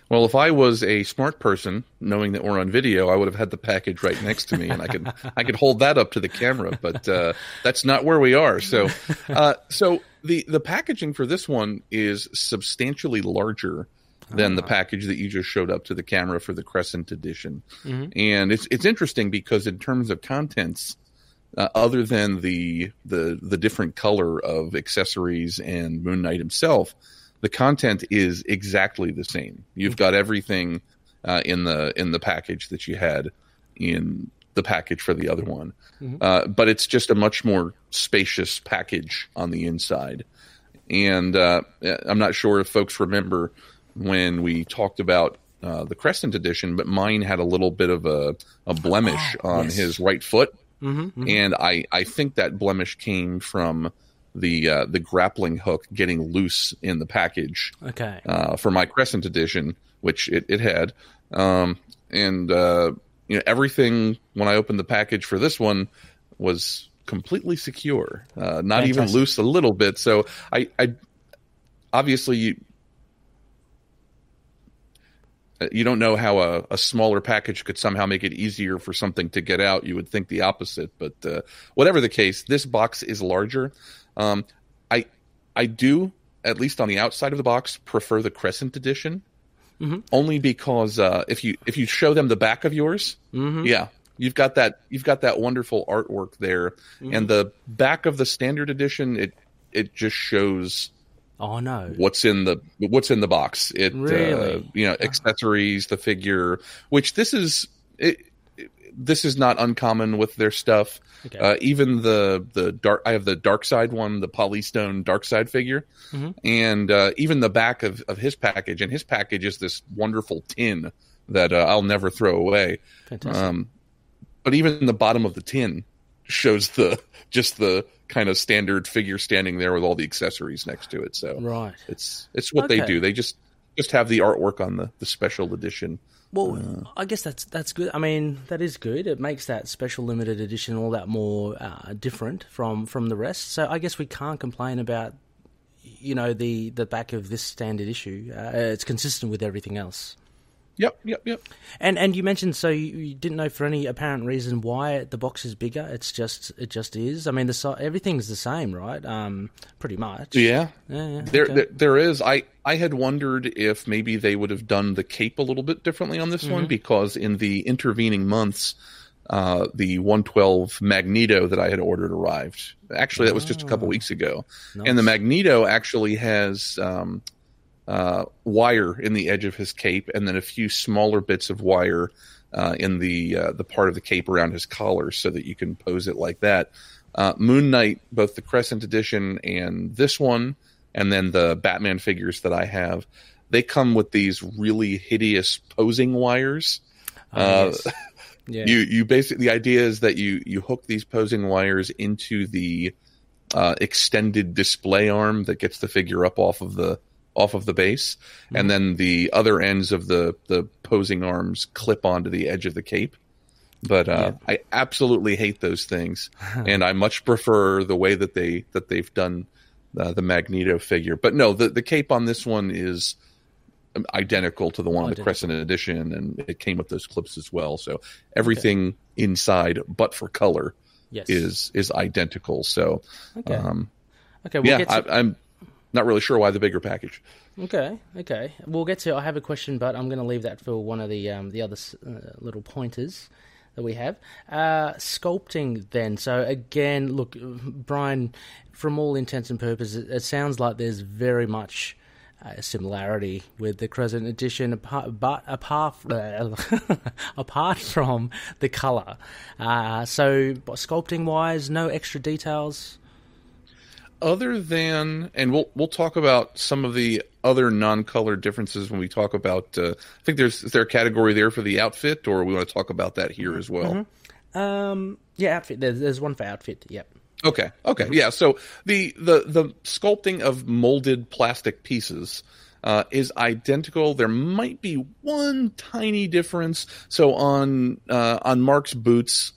Well, if I was a smart person, knowing that we're on video, I would have had the package right next to me, and I could I could hold that up to the camera, but uh, that's not where we are. So uh, so the, the packaging for this one is substantially larger than oh. the package that you just showed up to the camera for the Crescent Edition. Mm-hmm. And it's it's interesting because in terms of contents... Uh, other than the the the different color of accessories and Moon Knight himself, the content is exactly the same. You've got everything uh, in the in the package that you had in the package for the other one, mm-hmm. uh, but it's just a much more spacious package on the inside. And uh, I'm not sure if folks remember when we talked about uh, the Crescent Edition, but mine had a little bit of a, a blemish oh, on yes. his right foot. Mm-hmm, mm-hmm. And I, I think that blemish came from the uh, the grappling hook getting loose in the package. Okay. Uh, for my Crescent Edition, which it, it had, um, and uh, you know everything when I opened the package for this one was completely secure, uh, not Fantastic. even loose a little bit. So I, I obviously you, you don't know how a, a smaller package could somehow make it easier for something to get out. You would think the opposite, but uh, whatever the case, this box is larger. Um, I I do, at least on the outside of the box, prefer the Crescent Edition, mm-hmm. only because uh, if you if you show them the back of yours, mm-hmm. yeah, you've got that you've got that wonderful artwork there, mm-hmm. and the back of the Standard Edition it it just shows. Oh no! What's in the what's in the box? It really? uh, you know accessories, the figure, which this is it, it, this is not uncommon with their stuff. Okay. Uh, even the the dark I have the dark side one, the Polystone dark side figure, mm-hmm. and uh, even the back of, of his package. And his package is this wonderful tin that uh, I'll never throw away. Fantastic. Um, but even the bottom of the tin shows the just the. kind of standard figure standing there with all the accessories next to it. So right. it's it's what okay. they do. They just just have the artwork on the, the special edition. Well, uh, I guess that's that's good. I mean, that is good. It makes that special limited edition all that more uh, different from, from the rest. So I guess we can't complain about, you know, the, the back of this standard issue. Uh, it's consistent with everything else. Yep, yep, yep. And and you mentioned so you, you didn't know for any apparent reason why the box is bigger. It's just it just is. I mean, the everything's the same, right? Um, pretty much. Yeah, yeah. yeah there, okay. there there is. I I had wondered if maybe they would have done the cape a little bit differently on this mm-hmm. one because in the intervening months, uh, the one twelve Magneto that I had ordered arrived. Actually, that was just a couple weeks ago, nice. and the Magneto actually has. Um, Uh, wire in the edge of his cape, and then a few smaller bits of wire uh, in the uh, the part of the cape around his collar, so that you can pose it like that. Uh, Moon Knight, both the Crescent Edition and this one, and then the Batman figures that I have, they come with these really hideous posing wires. Oh, uh, yes. yeah. You you basically the idea is that you you hook these posing wires into the uh, extended display arm that gets the figure up off of the. off of the base, mm-hmm. and then the other ends of the, the posing arms clip onto the edge of the cape. But uh, yeah. I absolutely hate those things, and I much prefer the way that they that they've done uh, the Magneto figure. But no, the the cape on this one is identical to the one on the Crescent Edition, and it came with those clips as well. So everything okay. inside, but for color, yes. is is identical. So, okay, um, okay, we'll yeah, get to- I, I'm not really sure why the bigger package. Okay, okay, we'll get to. I have a question, but I'm going to leave that for one of the um, the other uh, little pointers that we have. Uh, sculpting then. So again, look, Brian, from all intents and purposes, it, it sounds like there's very much uh, similarity with the Crescent Edition, apart, but apart, uh, apart from the colour. Uh, so sculpting-wise, no extra details? Other than, and we'll we'll talk about some of the other non-color differences when we talk about. Uh, I think there's is there a category there for the outfit, or we want to talk about that here as well. Mm-hmm. Um, yeah, outfit. There's, there's one for outfit. Yep. Okay. Okay. Mm-hmm. Yeah. So the the the sculpting of molded plastic pieces uh, is identical. There might be one tiny difference. So on uh, on Mark's boots,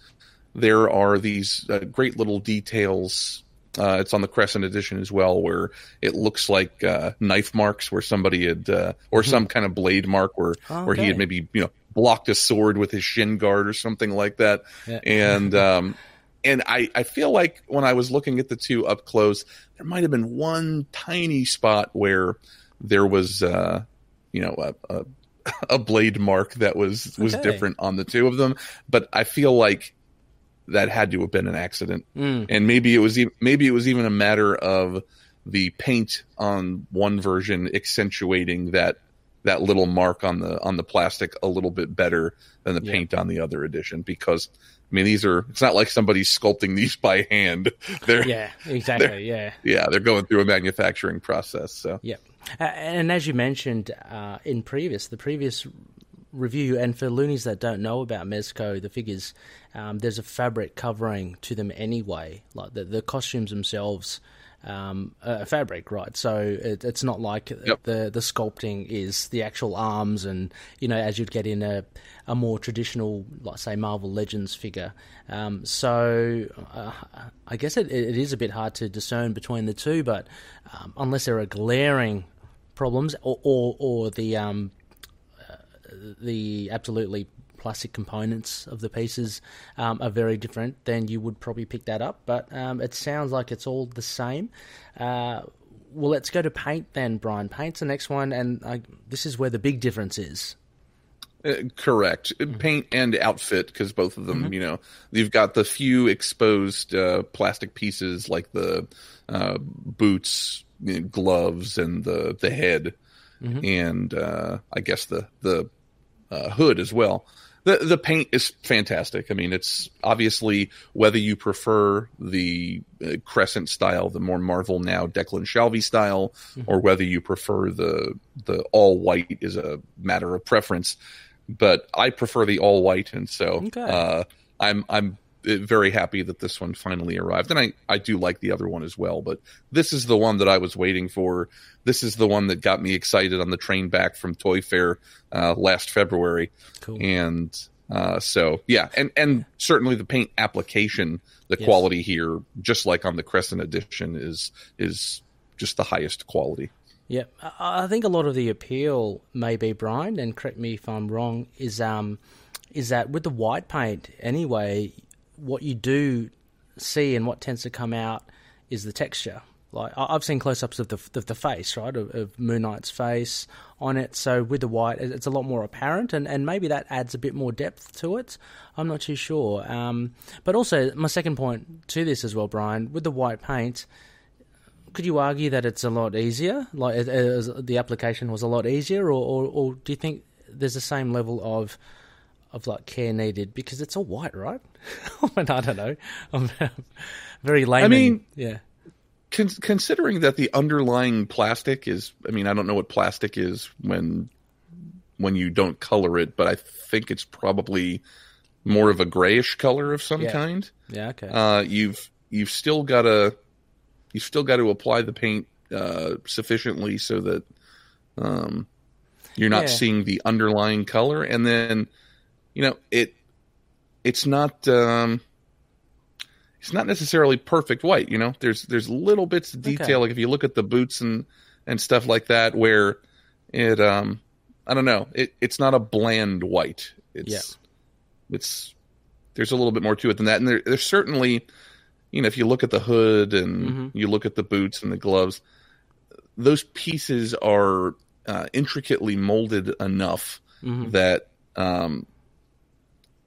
there are these uh, great little details. Uh, it's on the Crescent Edition as well, where it looks like uh, knife marks where somebody had, uh, or mm-hmm. some kind of blade mark where, okay. where he had maybe, you know, blocked a sword with his shin guard or something like that. Yeah. And um, and I, I feel like when I was looking at the two up close, there might have been one tiny spot where there was, uh, you know, a, a, a blade mark that was, was okay. different on the two of them. But I feel like that had to have been an accident, mm. and maybe it was even, maybe it was even a matter of the paint on one version accentuating that that little mark on the on the plastic a little bit better than the yeah. paint on the other edition. Because I mean, these are it's not like somebody's sculpting these by hand. They're, yeah, exactly. They're, yeah, yeah, they're going through a manufacturing process. So yeah, uh, and as you mentioned uh, in previous the previous. review, and for loonies that don't know about Mezco, the figures, um, there's a fabric covering to them anyway. Like the, the costumes themselves um, are fabric, right? So it, it's not like yep. the the sculpting is the actual arms, and you know, as you'd get in a a more traditional, like say Marvel Legends figure. Um, so uh, I guess it, it is a bit hard to discern between the two, but um, unless there are glaring problems, or or, or the um, the absolutely plastic components of the pieces um, are very different, then you would probably pick that up. But um, it sounds like it's all the same. Uh, well, let's go to paint then, Brian. Paint's the next one, and I, this is where the big difference is. Uh, correct. Mm-hmm. Paint and outfit, because both of them, mm-hmm. you know, you've got the few exposed uh, plastic pieces like the uh, boots, you know, gloves, and the, the head, mm-hmm. and uh, I guess the... the Uh, hood as well. The the paint is fantastic. I mean, it's obviously whether you prefer the uh, Crescent style, the more Marvel Now Declan Shalvey style, mm-hmm. or whether you prefer the the all white is a matter of preference. But I prefer the all white, and so okay. uh, I'm I'm very happy that this one finally arrived. And I I do like the other one as well, but this is the one that I was waiting for. This is the one that got me excited on the train back from Toy Fair uh, last February. Cool. And uh, so, yeah. And, and certainly the paint application, the yes. quality here, just like on the Crescent Edition, is is just the highest quality. Yeah. I think a lot of the appeal, maybe, Brian, and correct me if I'm wrong, is um is that with the white paint anyway, what you do see and what tends to come out is the texture. Like I've seen close-ups of the of the face, right, of, of Moon Knight's face on it. So with the white, it's a lot more apparent, and, and maybe that adds a bit more depth to it. I'm not too sure. Um, but also, my second point to this as well, Brian, with the white paint, could you argue that it's a lot easier? Like it, it was, the application was a lot easier, or, or, or do you think there's the same level of of like care needed because it's all white, right? I don't know. I'm very lame. I mean, yeah. Considering that the underlying plastic is, I mean, I don't know what plastic is when when you don't color it, but I think it's probably more of a grayish color of some yeah. kind. Yeah, okay. Uh, you've you've still got to you've still got to apply the paint uh, sufficiently so that Um, you're not yeah. seeing the underlying color. And then, you know, it it's not um, it's not necessarily perfect white. You know, there's there's little bits of detail. Okay. Like if you look at the boots and, and stuff like that, where it um, I don't know, it it's not a bland white. It's yeah. it's there's a little bit more to it than that. And there there's certainly, you know, if you look at the hood and mm-hmm. you look at the boots and the gloves, those pieces are uh, intricately molded enough mm-hmm. that um,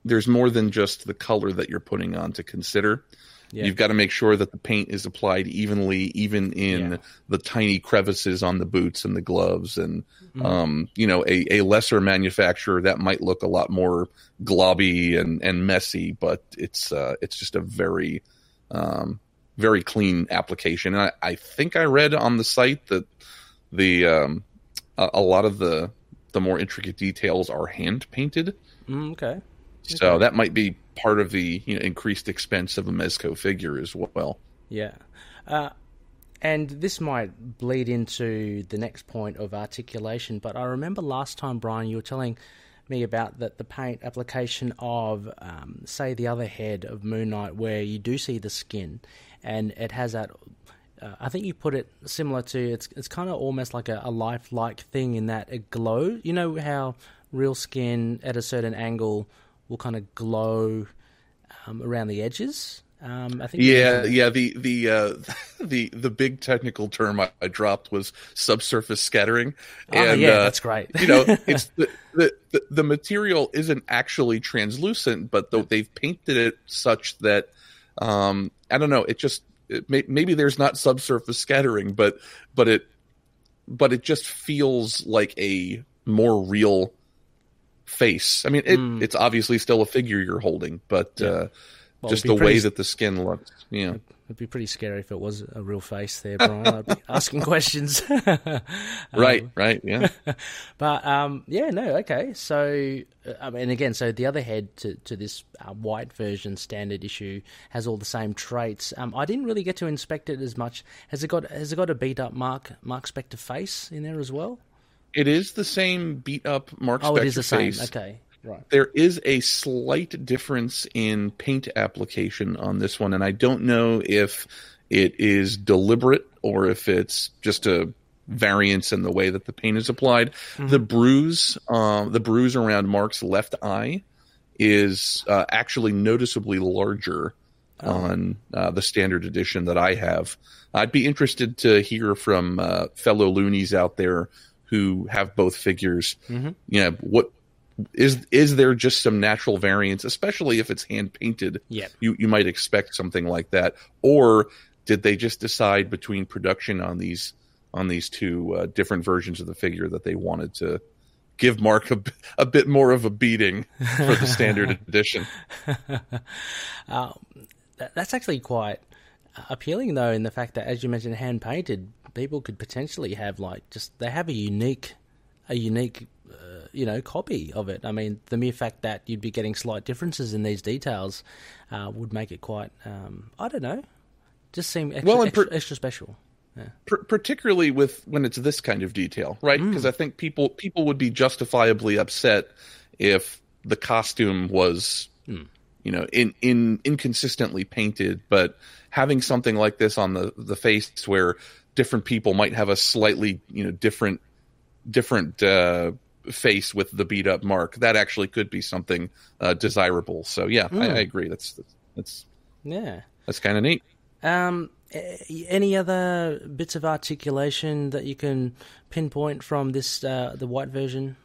there's more than just the color that you're putting on to consider. Yeah. You've got to make sure that the paint is applied evenly, even in yeah. the tiny crevices on the boots and the gloves. And, mm-hmm. um, you know, a, a lesser manufacturer that might look a lot more globby and, and messy, but it's uh, it's just a very... Um, very clean application. And I, I think I read on the site that the um, a, a lot of the the more intricate details are hand painted. Mm, okay. So okay. that might be part of the you know, increased expense of a Mezco figure as well. Yeah, uh, and this might bleed into the next point of articulation. But I remember last time, Brian, you were telling me about that the paint application of um, say the other head of Moon Knight, where you do see the skin and it has that uh, I think you put it similar to it's it's kind of almost like a, a lifelike thing in that it glows. You know how real skin at a certain angle will kind of glow um, around the edges. Um, I think yeah, yeah. The the uh, the the big technical term I, I dropped was subsurface scattering. Oh, and, yeah, uh, that's great. You know, it's the, the the material isn't actually translucent, but the, they've painted it such that um, I don't know. It just it may, maybe there's not subsurface scattering, but but it but it just feels like a more real face. I mean, it, mm. it's obviously still a figure you're holding, but. Yeah. Uh, Well, just the pretty, way that the skin looks. Yeah, it'd, it'd be pretty scary if it was a real face there, Brian. I'd be asking questions. um, right, right, yeah. But, um, yeah, no, okay. So, I mean, again, so the other head to, to this uh, white version standard issue has all the same traits. Um, I didn't really get to inspect it as much. Has it got Has it got a beat-up Mark Mark Spector face in there as well? It is the same beat-up Mark Spector face. Oh, it is the same, face. Okay. Right. There is a slight difference in paint application on this one, and I don't know if it is deliberate or if it's just a variance in the way that the paint is applied. Mm-hmm. The bruise, uh, the bruise around Mark's left eye is uh, actually noticeably larger oh. on uh, the standard edition that I have. I'd be interested to hear from uh, fellow loonies out there who have both figures. Mm-hmm. You know, what... Is is there just some natural variance, especially if it's hand painted? Yeah, you you might expect something like that. Or did they just decide between production on these on these two uh, different versions of the figure that they wanted to give Mark a, a bit more of a beating for the standard edition? um, that, that's actually quite appealing, though, in the fact that, as you mentioned, hand painted, people could potentially have like just they have a unique a unique. Uh, you know, copy of it. I mean, the mere fact that you'd be getting slight differences in these details uh, would make it quite, um, I don't know, just seem extra, well, per- extra, extra special. Yeah. Per- particularly with when it's this kind of detail, right? Because mm. I think people people would be justifiably upset if the costume was, mm. you know, in, in inconsistently painted, but having something like this on the, the face where different people might have a slightly, you know, different, different, uh, face with the beat up Mark, that actually could be something uh, desirable. So yeah, mm. I, I agree. That's that's, that's yeah, that's kind of neat. Um, any other bits of articulation that you can pinpoint from this uh, the white version?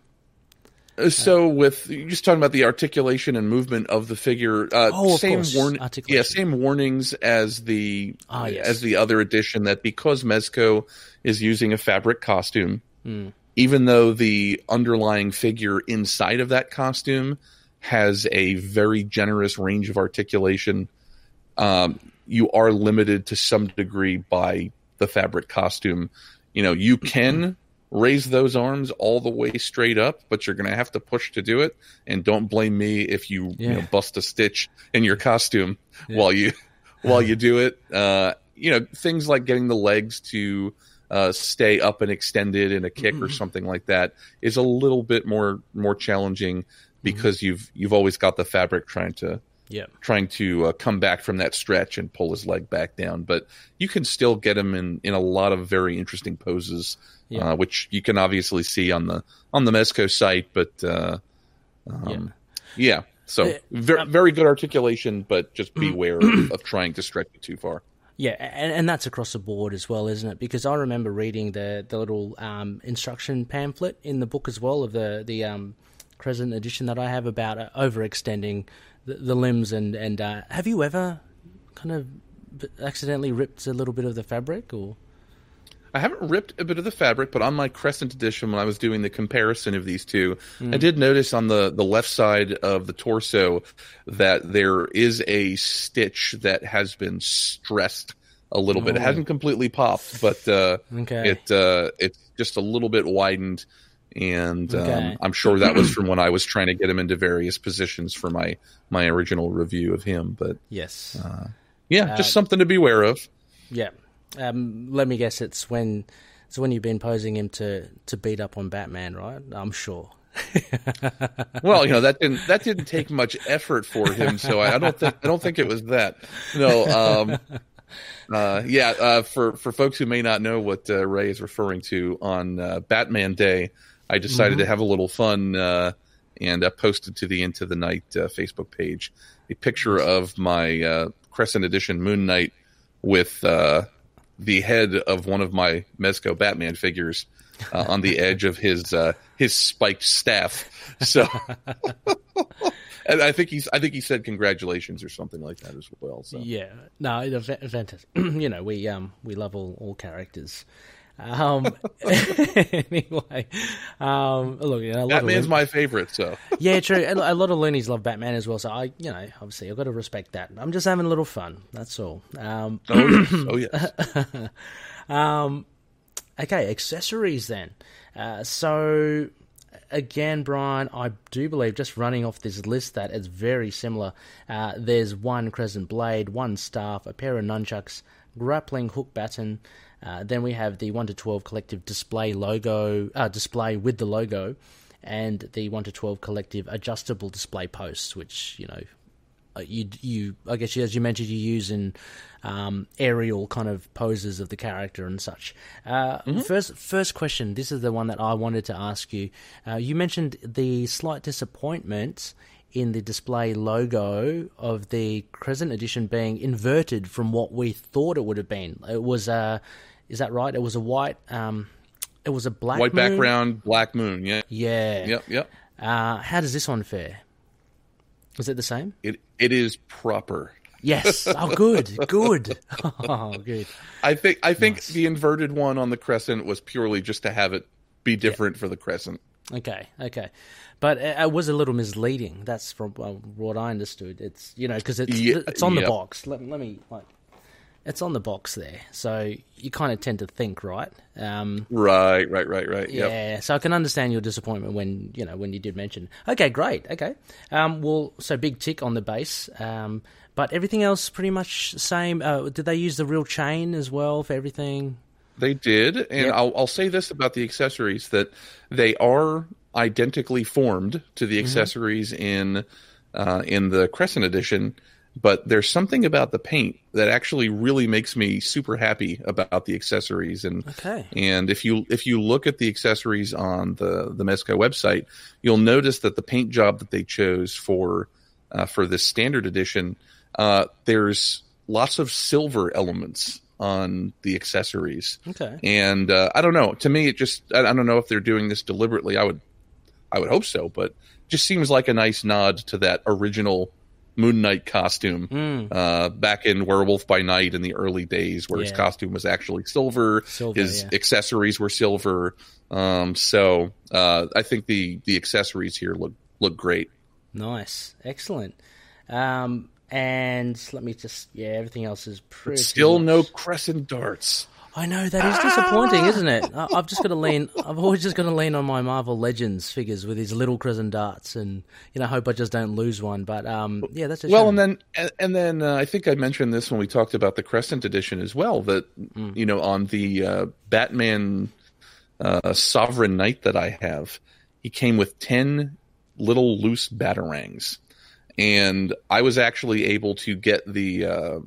So uh, with just talking about the articulation and movement of the figure, uh, oh, of same warning, yeah, same warnings as the ah, yes. as the other edition. That because Mezco is using a fabric costume. Mm. Even though the underlying figure inside of that costume has a very generous range of articulation, um, you are limited to some degree by the fabric costume. You know, you can raise those arms all the way straight up, but you're going to have to push to do it. And don't blame me if you, yeah. you know, bust a stitch in your costume yeah. while you while you do it. Uh, you know, things like getting the legs to uh, stay up and extended in a kick mm-hmm. or something like that is a little bit more more challenging because mm-hmm. you've you've always got the fabric trying to yeah trying to uh, come back from that stretch and pull his leg back down. But you can still get him in, in a lot of very interesting poses, yeah. uh, which you can obviously see on the on the Mezco site. But uh, um, yeah. yeah, so very very good articulation, but just beware of trying to stretch it too far. Yeah, and, and that's across the board as well, isn't it? Because I remember reading the the little um, instruction pamphlet in the book as well of the the um, Crescent Edition that I have about uh, overextending the, the limbs. And and uh, have you ever kind of accidentally ripped a little bit of the fabric? Or I haven't ripped a bit of the fabric, but on my Crescent Edition, when I was doing the comparison of these two, mm. I did notice on the, the left side of the torso that there is a stitch that has been stressed a little oh. bit. It hasn't completely popped, but uh, okay. it uh, it's just a little bit widened, and okay. um, I'm sure that was from when I was trying to get him into various positions for my, my original review of him. But yes, uh, yeah, uh, just something to be aware of. Yeah. Um, let me guess, it's when it's when you've been posing him to, to beat up on Batman, right? I'm sure. Well, you know, that didn't that didn't take much effort for him, so I, I don't think I don't think it was that. No, um, uh, yeah. Uh, for for folks who may not know what uh, Ray is referring to, on uh, Batman Day, I decided mm-hmm. to have a little fun uh, and uh, posted to the Into the Night uh, Facebook page a picture of my uh, Crescent Edition Moon Knight with. Uh, the head of one of my Mezco Batman figures uh, on the edge of his uh, his spiked staff. So, and I think he's I think he said congratulations or something like that as well. So yeah, no, it's fantastic. You know, we um we love all all characters. Um, anyway, um, look, you know, a lot Batman's of my favorite, so yeah, true. A lot of loonies love Batman as well, so I, you know, obviously I've got to respect that. I'm just having a little fun, that's all. Um, oh yes, oh, yes. um, okay, accessories then. Uh, so again, Brian, I do believe just running off this list that it's very similar. Uh, there's one crescent blade, one staff, a pair of nunchucks, grappling hook baton. Uh, then we have the one to twelve collective display logo, uh, display with the logo, and the one to twelve collective adjustable display posts, which, you know, you, you I guess, as you mentioned, you use in um, aerial kind of poses of the character and such. Uh, mm-hmm. First first question, this is the one that I wanted to ask you. Uh, you mentioned the slight disappointment in the display logo of the Crescent Edition being inverted from what we thought it would have been. It was a, is that right? It was a white, um, it was a black white moon? Background, black moon. Yeah, yeah, yep, yep. Uh, how does this one fare? Is it the same? It it is proper. Yes. Oh, good, good. Oh, good. I think I think nice. The inverted one on the Crescent was purely just to have it be different yeah. for the Crescent. Okay, okay. But it was a little misleading. That's from what I understood. It's, you know, because it's, yeah, it's on yeah. the box. Let, let me, like, it's on the box there. So you kind of tend to think, right? Um, right, right, right, right. Yeah. Yep. So I can understand your disappointment when, you know, when you did mention. Okay, great. Okay. Um, well, so big tick on the base. Um, but everything else pretty much same. Uh, did they use the real chain as well for everything? They did. And yep. I'll, I'll say this about the accessories, that they are identically formed to the accessories mm-hmm. in uh, in the Crescent Edition, but there's something about the paint that actually really makes me super happy about the accessories. And okay. and if you if you look at the accessories on the the Mezco website, you'll notice that the paint job that they chose for uh, for this Standard Edition, uh, there's lots of silver elements on the accessories. Okay, and uh, I don't know. To me, it just I, I don't know if they're doing this deliberately. I would. I would hope so, but just seems like a nice nod to that original Moon Knight costume mm. uh, back in Werewolf by Night in the early days, where yeah. his costume was actually silver, silver his yeah. accessories were silver. Um, so uh, I think the, the accessories here look look great. Nice, excellent. Um, and let me just yeah, everything else is pretty. But still much. No crescent darts. I know, that is disappointing, isn't it? I, I've just got to lean. I've always just got to lean on my Marvel Legends figures with his little crescent darts, and you know, hope I just don't lose one. But um, yeah, that's a well, shame. and then and then uh, I think I mentioned this when we talked about the Crescent Edition as well. That mm. you know, on the uh, Batman uh, Sovereign Knight that I have, he came with ten little loose batarangs, and I was actually able to get the uh,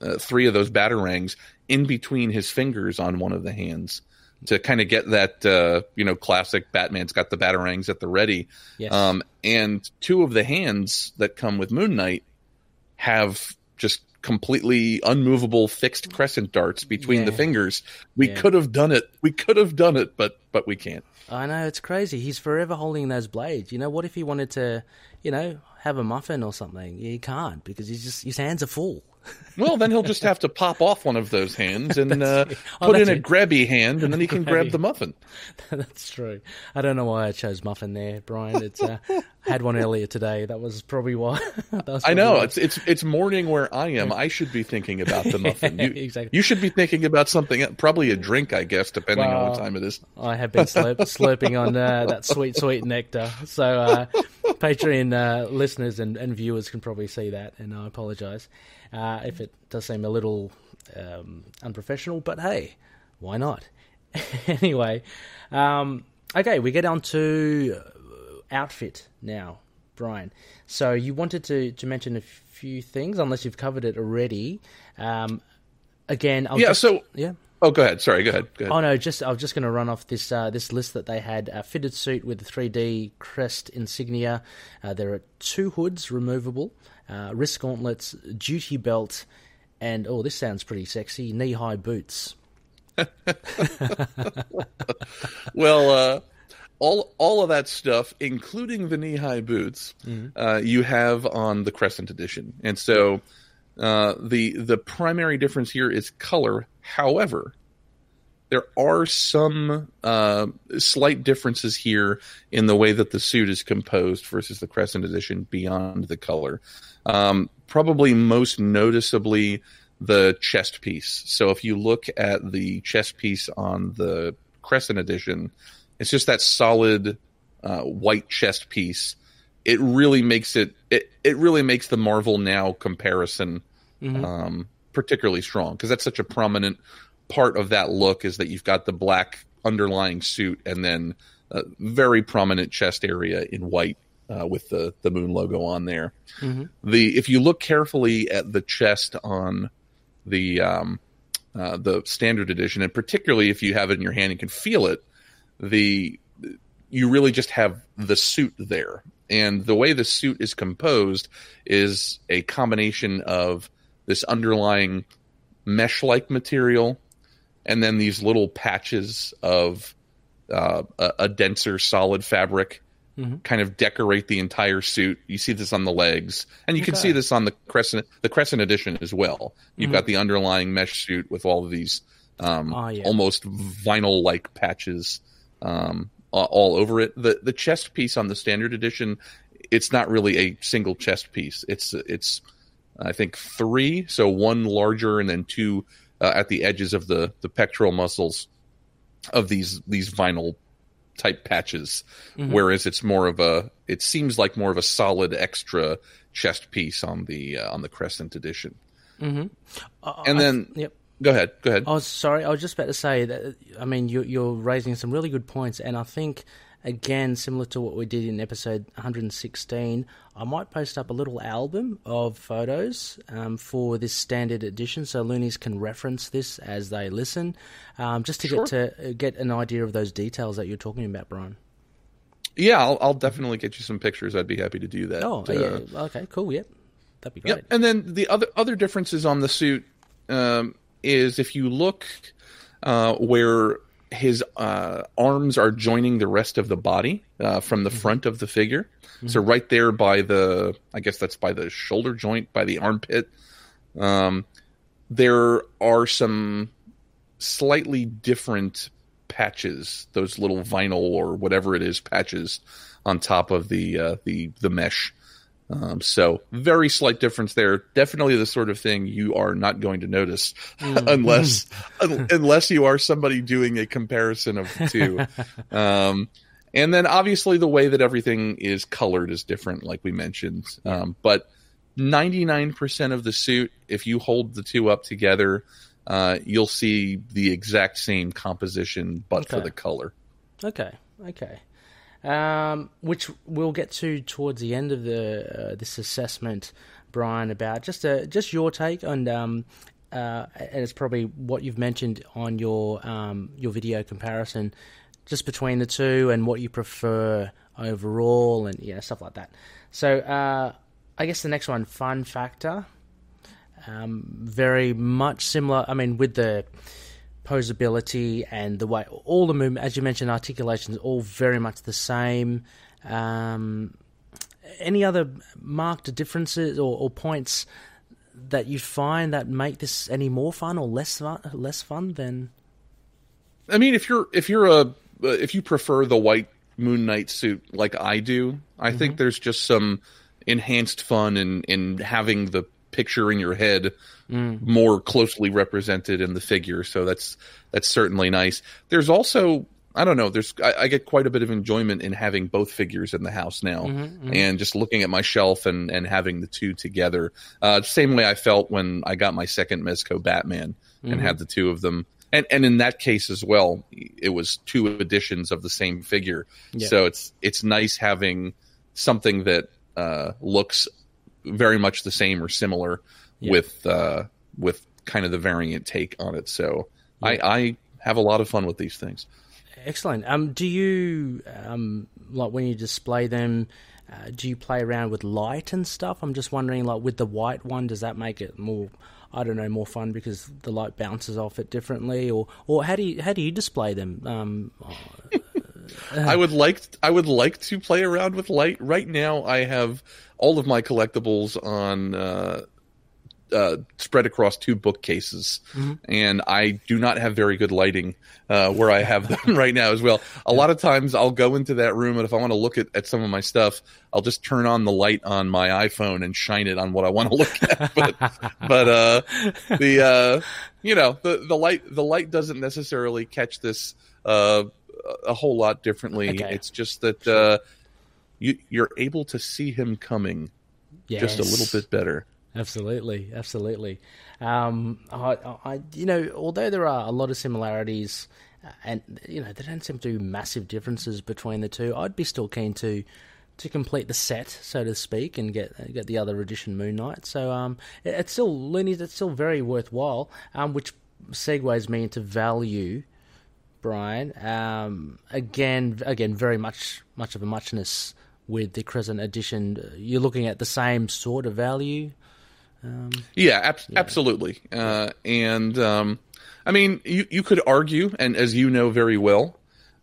uh, three of those batarangs in between his fingers on one of the hands to kind of get that, uh, you know, classic Batman's got the batarangs at the ready. Yes. Um, and two of the hands that come with Moon Knight have just completely unmovable fixed crescent darts between yeah. the fingers. We yeah. could have done it. We could have done it, but, but we can't. I know, it's crazy. He's forever holding those blades. You know, what if he wanted to, you know, have a muffin or something? He can't because he's just, his hands are full. Well, then he'll just have to pop off one of those hands and uh, oh, put in it. a grabby hand, and then he can grabby. grab the muffin. That's true. I don't know why I chose muffin there, Brian. It's uh, had one earlier today. That was probably why. was I know. Why. It's it's it's morning where I am. I should be thinking about the muffin. You, yeah, exactly. You should be thinking about something, probably a drink, I guess, depending well, on what time it is. I have been slurp, slurping on uh, that sweet, sweet nectar. So uh, Patreon uh, listeners and, and viewers can probably see that, and I apologize. Uh, if it does seem a little um, unprofessional, but hey, why not? Anyway, um, okay, we get on to outfit now, Brian. So you wanted to, to mention a few things, unless you've covered it already. Um, again, I'll yeah. Just, so yeah. Oh, go ahead. Sorry, go ahead. Go ahead. Oh no, just I was just going to run off this uh, this list that they had: a fitted suit with the three D crest insignia. Uh, there are two hoods removable. Uh, wrist gauntlets, duty belt, and, oh, this sounds pretty sexy, knee-high boots. Well, uh, all all of that stuff, including the knee-high boots, mm-hmm. uh, you have on the Crescent Edition. And so uh, the the primary difference here is color. However, there are some uh, slight differences here in the way that the suit is composed versus the Crescent Edition beyond the color. Um, probably most noticeably the chest piece. So if you look at the chest piece on the Crescent Edition, it's just that solid uh, white chest piece. It really makes it, it, it really makes the Marvel Now comparison mm-hmm. um, particularly strong, because that's such a prominent part of that look, is that you've got the black underlying suit and then a very prominent chest area in white uh, with the, the moon logo on there. Mm-hmm. The if you look carefully at the chest on the um, uh, the standard edition, and particularly if you have it in your hand and can feel it, the you really just have the suit there. And the way the suit is composed is a combination of this underlying mesh-like material, and then these little patches of uh, a, a denser, solid fabric mm-hmm. kind of decorate the entire suit. You see this on the legs, and you okay. can see this on the Crescent, the Crescent Edition as well. You've mm-hmm. got the underlying mesh suit with all of these um, oh, yeah. almost vinyl-like patches um, all over it. The the chest piece on the Standard Edition, it's not really a single chest piece. It's it's I think three, so one larger and then two uh, at the edges of the, the pectoral muscles of these these vinyl type patches, mm-hmm. whereas it's more of a it seems like more of a solid extra chest piece on the uh, on the Crescent Edition. Mm-hmm. Uh, and then I, yep. go ahead, go ahead. I was sorry, I was just about to say that. I mean, you're, you're raising some really good points, and I think, again, similar to what we did in episode one hundred sixteen, I might post up a little album of photos um, for this Standard Edition, so loonies can reference this as they listen, um, just to sure. get to get an idea of those details that you're talking about, Brian. Yeah, I'll, I'll definitely get you some pictures. I'd be happy to do that. Oh, uh, yeah. Okay, cool. Yep, that'd be great. Yep. And then the other other differences on the suit um, is if you look uh, where his uh, arms are joining the rest of the body uh, from the front of the figure. Mm-hmm. So right there by the, I guess that's by the shoulder joint, by the armpit. Um, there are some slightly different patches, those little vinyl or whatever it is patches on top of the uh, the the mesh. Um, so very slight difference there. Definitely the sort of thing you are not going to notice mm. unless un- unless you are somebody doing a comparison of the two. Um, and then obviously the way that everything is colored is different, like we mentioned. Um, but ninety-nine percent of the suit, if you hold the two up together, uh, you'll see the exact same composition, but okay. for the color. Okay, okay. Um, which we'll get to towards the end of the uh, this assessment, Brian, about just a, just your take on, um, uh, and it's probably what you've mentioned on your um, your video comparison, just between the two and what you prefer overall and yeah stuff like that. So uh, I guess the next one, fun factor, um, very much similar. I mean, with the posability and the way all the movement, as you mentioned, articulations, all very much the same. Um, any other marked differences or, or points that you find that make this any more fun or less fun, less fun than? I mean, if you're if you're a if you prefer the white Moon Knight suit like I do, I mm-hmm. think there's just some enhanced fun in in having the picture in your head mm. more closely represented in the figure, so that's that's certainly nice. There's also I don't know there's I, I get quite a bit of enjoyment in having both figures in the house now mm-hmm, mm-hmm. and just looking at my shelf and and having the two together, uh same way I felt when I got my second Mezco Batman mm-hmm. and had the two of them, and and in that case as well it was two editions of the same figure yeah. so it's it's nice having something that uh looks very much the same or similar yeah. with uh, with kind of the variant take on it. So yeah. I, I have a lot of fun with these things. Excellent. Um, do you, um, like when you display them, uh, do you play around with light and stuff? I'm just wondering, like with the white one, does that make it more, I don't know, more fun because the light bounces off it differently? Or, or how do you, how do you display them? Um, I would like I would like to play around with light. Right now I have all of my collectibles on uh, uh, spread across two bookcases, mm-hmm. and I do not have very good lighting uh, where I have them right now as well. A lot of times I'll go into that room, and if I want to look at, at some of my stuff, I'll just turn on the light on my iPhone and shine it on what I want to look at. But, but uh, the uh, you know the, the light the light doesn't necessarily catch this Uh, a whole lot differently. Okay. It's just that uh, you, you're able to see him coming yes. just a little bit better. Absolutely, absolutely. Um, I, I, you know, although there are a lot of similarities, and you know, there don't seem to be massive differences between the two. I'd be still keen to to complete the set, so to speak, and get get the other edition Moon Knight. So um, it, it's still lineage. It's still very worthwhile. Um, which segues me into value. Brian, um, again, again, very much, much of a muchness with the Crescent Edition. You're looking at the same sort of value. Um, yeah, ab- yeah, absolutely. Uh, and um, I mean, you, you could argue, and as you know very well,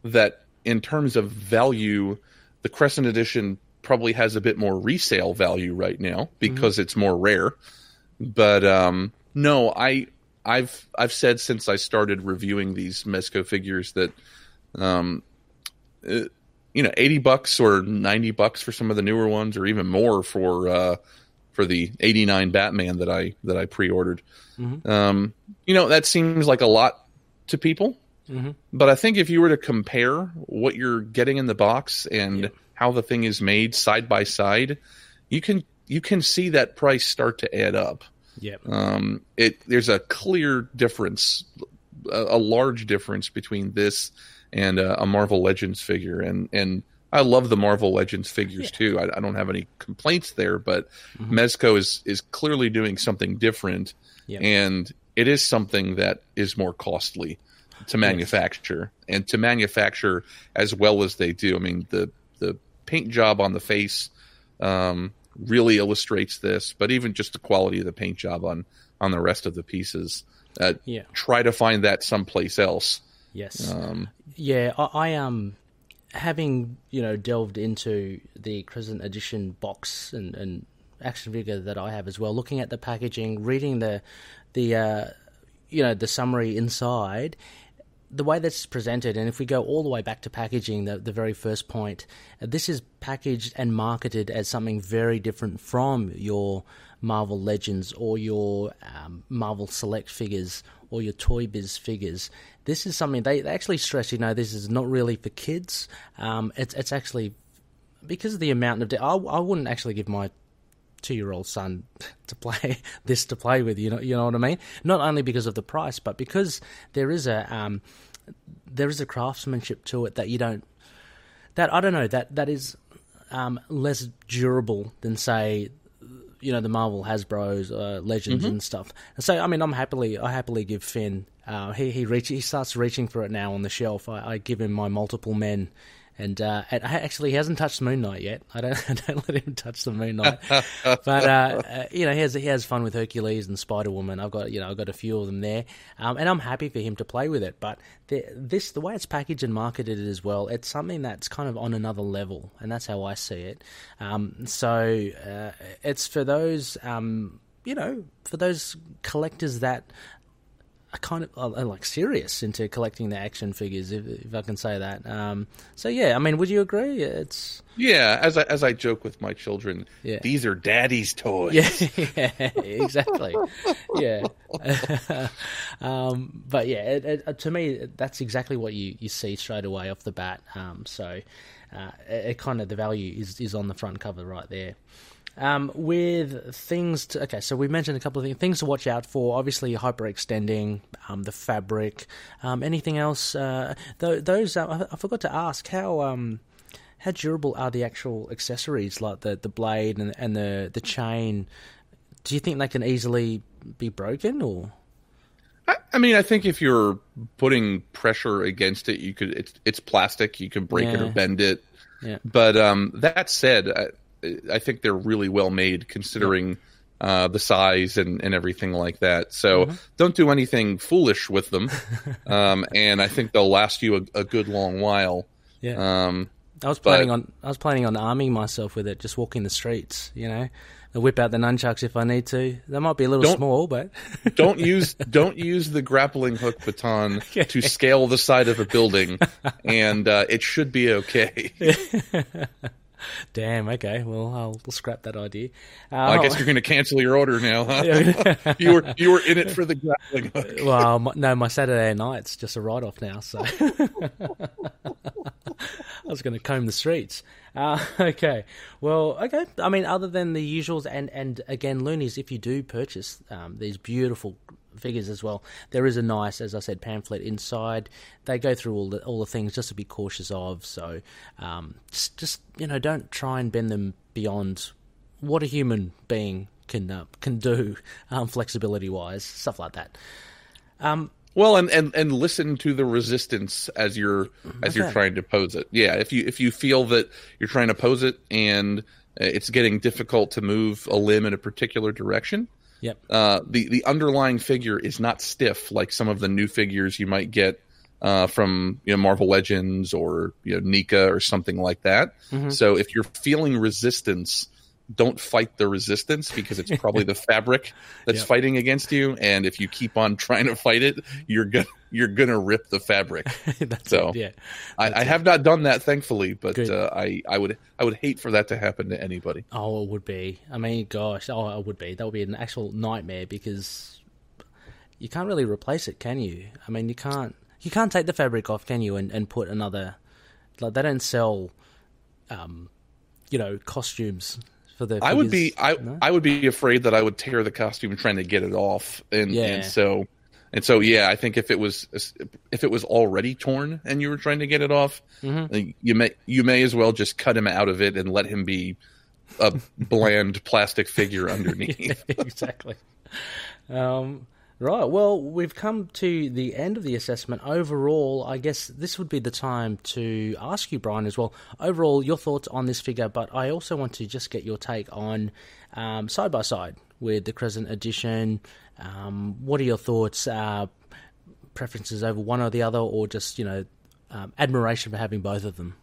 that in terms of value, the Crescent Edition probably has a bit more resale value right now because mm-hmm. it's more rare. But um, no, I. I've I've said since I started reviewing these Mezco figures that, um, uh, you know, eighty bucks or ninety bucks for some of the newer ones, or even more for uh, for the eighty-nine Batman that I that I pre-ordered. Mm-hmm. Um, you know, that seems like a lot to people, mm-hmm. but I think if you were to compare what you're getting in the box and yeah. how the thing is made side by side, you can you can see that price start to add up. Yep. Um, it there's a clear difference, a, a large difference between this and uh, a Marvel Legends figure, and and I love the Marvel Legends figures yeah. too. I, I don't have any complaints there, but mm-hmm. Mezco is is clearly doing something different, yep. and it is something that is more costly to manufacture yes. and to manufacture as well as they do. I mean, the the paint job on the face. Um, really illustrates this, but even just the quality of the paint job on on the rest of the pieces, uh, yeah try to find that someplace else. Yes um yeah I am um, having you know delved into the Crescent Edition box and, and action figure that I have as well, looking at the packaging, reading the the uh you know the summary inside, the way that's presented, and if we go all the way back to packaging, the, the very first point, uh, this is packaged and marketed as something very different from your Marvel Legends or your um, Marvel Select figures or your Toy Biz figures. This is something they, they actually stress, you know, this is not really for kids. Um, it's, it's actually, because of the amount of... De- I, I wouldn't actually give my two-year-old son to play this to play with, you know, you know what I mean? Not only because of the price, but because there is a um, there is a craftsmanship to it that you don't, that I don't know, that that is um, less durable than, say, you know, the Marvel Hasbro's uh, Legends mm-hmm. and stuff. And so, I mean, I'm happily I happily give Finn. Uh, he he reach, he starts reaching for it now on the shelf. I, I give him my multiple men. And, uh, and actually, he hasn't touched Moon Knight yet. I don't, I don't let him touch the Moon Knight. But uh, uh, you know, he has he has fun with Hercules and Spider Woman. I've got you know I've got a few of them there, um, and I'm happy for him to play with it. But the, this the way it's packaged and marketed as well, it's something that's kind of on another level, and that's how I see it. Um, so uh, it's for those um, you know for those collectors that kind of uh, like serious into collecting the action figures, if, if I can say that. Um, so yeah, I mean, would you agree? It's yeah. As I as I joke with my children, yeah. These are daddy's toys. Yeah, yeah exactly. yeah. um, but yeah, it, it, to me, that's exactly what you, you see straight away off the bat. Um, so uh, it, it kind of the value is is on the front cover right there. Um, with things to, okay, so we mentioned a couple of things, things to watch out for, obviously hyper-extending, um, the fabric, um, anything else, uh, th- those, uh, I forgot to ask, how, um, how durable are the actual accessories, like the, the blade and, and the, the chain? Do you think they can easily be broken, or? I, I mean, I think if you're putting pressure against it, you could, it's, it's plastic, you could break yeah. it or bend it, yeah. but, um, that said, I, I think they're really well made considering yeah. uh, the size and, and everything like that. So mm-hmm. don't do anything foolish with them. um, and I think they'll last you a, a good long while. Yeah. Um, I was planning but... on I was planning on arming myself with it, just walking the streets, you know. I whip out the nunchucks if I need to. That might be a little don't, small, but don't use don't use the grappling hook baton okay. to scale the side of a building and uh, it should be okay. Damn, okay, well, I'll we'll scrap that idea. Uh, well, I guess you're going to cancel your order now, huh? you, were, you were in it for the grappling hook. Well, my, no, my Saturday night's just a write-off now, so... I was going to comb the streets. Uh, okay, well, okay, I mean, other than the usuals and, and again, loonies, if you do purchase um, these beautiful figures as well, there is a nice, as I said, pamphlet inside. They go through all the all the things just to be cautious of. So um just, just you know, don't try and bend them beyond what a human being can uh, can do, um flexibility wise, stuff like that. um well and, and and listen to the resistance as you're as okay. you're trying to pose it. Yeah, if you if you feel that you're trying to pose it and it's getting difficult to move a limb in a particular direction, Yep. Uh, the, the underlying figure is not stiff like some of the new figures you might get uh, from you know, Marvel Legends or you know, Nika or something like that. Mm-hmm. So if you're feeling resistance, don't fight the resistance because it's probably the fabric that's yep. fighting against you. And if you keep on trying to fight it, you're gonna you're gonna rip the fabric. that's so it, yeah, that's I, I have not done that, thankfully, but uh, I I would I would hate for that to happen to anybody. Oh, it would be. I mean, gosh, oh, it would be. That would be an actual nightmare because you can't really replace it, can you? I mean, you can't you can't take the fabric off, can you? And, and put another, like they don't sell, um, you know, costumes. I would be I, no? I would be afraid that I would tear the costume trying to get it off, and, yeah. and so and so yeah I think if it was if it was already torn and you were trying to get it off, mm-hmm. you may you may as well just cut him out of it and let him be a bland plastic figure underneath. Yeah, exactly. um Right, well, we've come to the end of the assessment. Overall, I guess this would be the time to ask you, Brian, as well, overall, your thoughts on this figure, but I also want to just get your take on um, side-by-side with the Crescent Edition. Um, what are your thoughts, uh, preferences over one or the other, or just, you know, um, admiration for having both of them?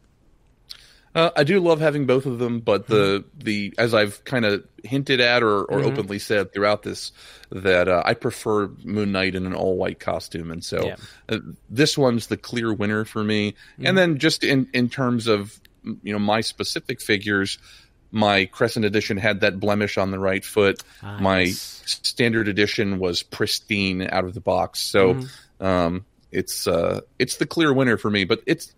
Uh, I do love having both of them, but the the as I've kind of hinted at or, or mm-hmm. openly said throughout this, that uh, I prefer Moon Knight in an all-white costume. And so yeah. uh, this one's the clear winner for me. Mm-hmm. And then just in, in terms of, you know, my specific figures, my Crescent Edition had that blemish on the right foot. Nice. My Standard Edition was pristine out of the box. So mm-hmm. um, it's uh, it's the clear winner for me, but it's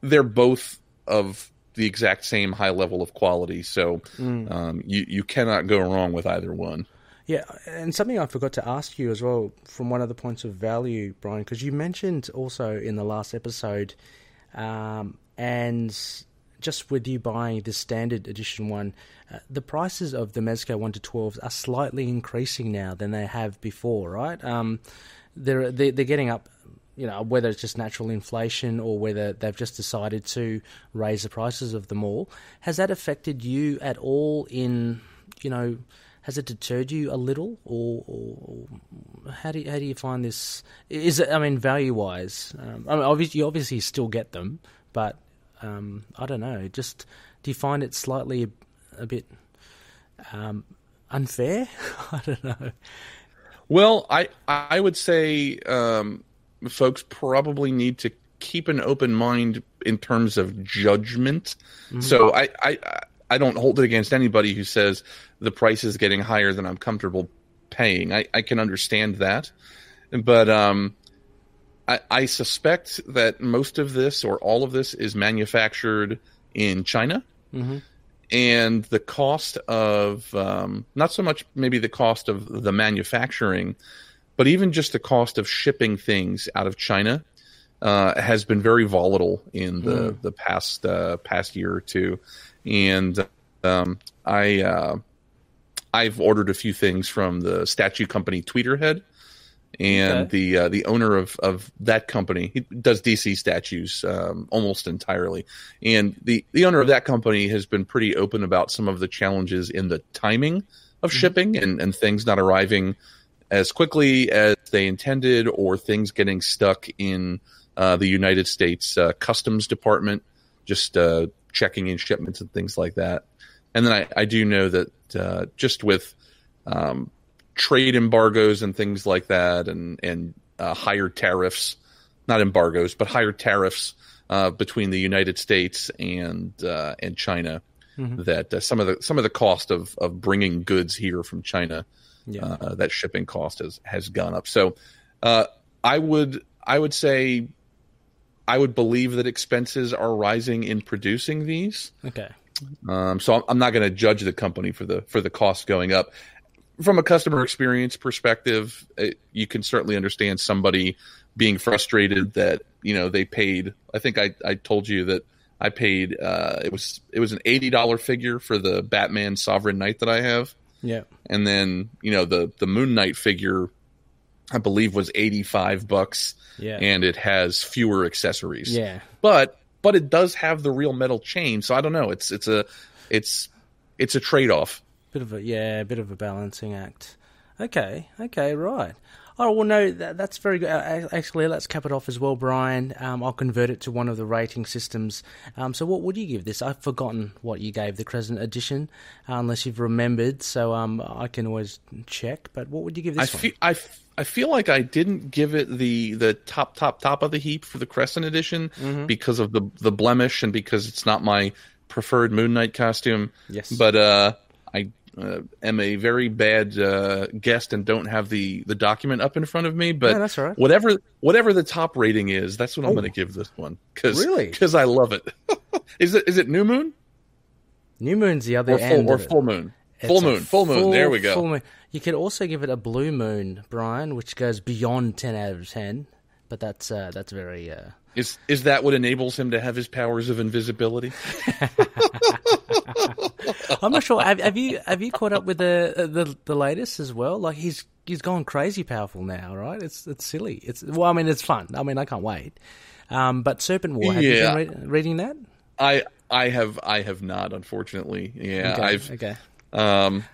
they're both of the exact same high level of quality. So mm. um, you, you cannot go wrong with either one. Yeah, and something I forgot to ask you as well from one of the points of value, Brian, because you mentioned also in the last episode, um, and just with you buying the Standard Edition one, uh, the prices of the Mezco one to twelves are slightly increasing now than they have before, right? Um, they're, they're getting up... You know, whether it's just natural inflation or whether they've just decided to raise the prices of them all. Has that affected you at all in, you know, has it deterred you a little or, or how do you, how do you find this? Is it, I mean, value-wise? Um, I mean, obviously, you obviously still get them, but um, I don't know. Just do you find it slightly a, a bit um, unfair? I don't know. Well, I, I would say... Um... folks probably need to keep an open mind in terms of judgment. Mm-hmm. So I, I, I don't hold it against anybody who says the price is getting higher than I'm comfortable paying. I, I can understand that. But um, I, I suspect that most of this or all of this is manufactured in China. Mm-hmm. And the cost of, um, not so much maybe the cost of the manufacturing, but even just the cost of shipping things out of China uh, has been very volatile in the mm. the past uh, past year or two, and um, I uh, I've ordered a few things from the statue company Tweeterhead, and okay. the uh, the owner of, of that company, he does D C statues um, almost entirely, and the the owner of that company has been pretty open about some of the challenges in the timing of shipping mm. and, and things not arriving as quickly as they intended, or things getting stuck in uh, the United States uh, Customs Department, just uh, checking in shipments and things like that. And then I, I do know that uh, just with um, trade embargoes and things like that, and, and uh, higher tariffs, not embargoes, but higher tariffs uh, between the United States and uh, and China, mm-hmm. that uh, some of the some of the cost of, of bringing goods here from China, yeah. Uh, that shipping cost has, has gone up. So uh, I would I would say I would believe that expenses are rising in producing these. Okay. Um, so I'm, I'm not going to judge the company for the for the cost going up. From a customer experience perspective, it, you can certainly understand somebody being frustrated that, you know, they paid. I think I, I told you that I paid. Uh, it was it was an eighty dollars figure for the Batman Sovereign Knight that I have. Yeah, and then, you know, the the Moon Knight figure, I believe, was eighty-five bucks. Yeah, and it has fewer accessories. Yeah, but but it does have the real metal chain, so I don't know. It's it's a it's it's a trade off. Bit of a yeah, bit of a balancing act. Okay, okay, right. Oh, well, no, that, that's very good. Actually, let's cap it off as well, Brian. Um, I'll convert it to one of the rating systems. Um, so what would you give this? I've forgotten what you gave the Crescent Edition, uh, unless you've remembered, so um, I can always check. But what would you give this I one? Feel, I, I feel like I didn't give it the, the top, top, top of the heap for the Crescent Edition mm-hmm. because of the, the blemish and because it's not my preferred Moon Knight costume. Yes. But uh, I... Uh, am a very bad uh, guest and don't have the, the document up in front of me, but no, that's all right. whatever whatever the top rating is, that's what oh. I'm going to give this one because really? I love it. Is it is it New Moon? New Moon's the other or full, end or of full it. Moon. Full moon, full moon, full moon, there we go. Full moon. You could also give it a blue moon, Brian, which goes beyond ten out of ten, but that's uh, that's very... Uh... Is is that what enables him to have his powers of invisibility? I'm not sure. Have, have you have you caught up with the, the the latest as well? Like he's he's gone crazy powerful now, right? It's it's silly. It's well, I mean, it's fun. I mean, I can't wait. Um, but Serpent War. Have yeah. you been re- reading that? I I have I have not, unfortunately. Yeah, okay, I've okay. Um,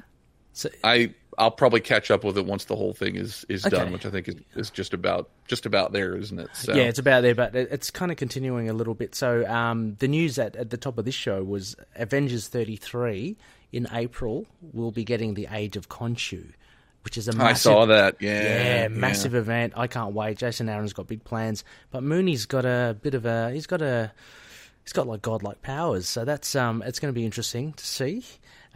so, I I'll probably catch up with it once the whole thing is, is okay. done, which I think is, is just about just about there, isn't it? So. Yeah, it's about there, but it's kind of continuing a little bit. So um, the news at, at the top of this show was Avengers thirty-three in April will be getting the Age of Khonshu, which is a massive... I saw that, yeah. Yeah, massive yeah. event. I can't wait. Jason Aaron's got big plans, but Mooney's got a bit of a... He's got a... He's got like godlike powers, so that's um, it's going to be interesting to see.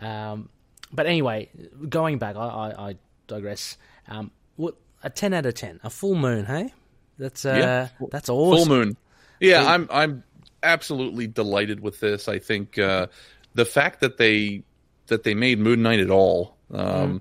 Um, but anyway, going back, I, I, I digress. Um, what a ten out of ten, a full moon, hey? That's uh, yeah. that's awesome. Full moon, yeah. Dude. I'm I'm absolutely delighted with this. I think uh, the fact that they that they made Moon Knight at all um, mm.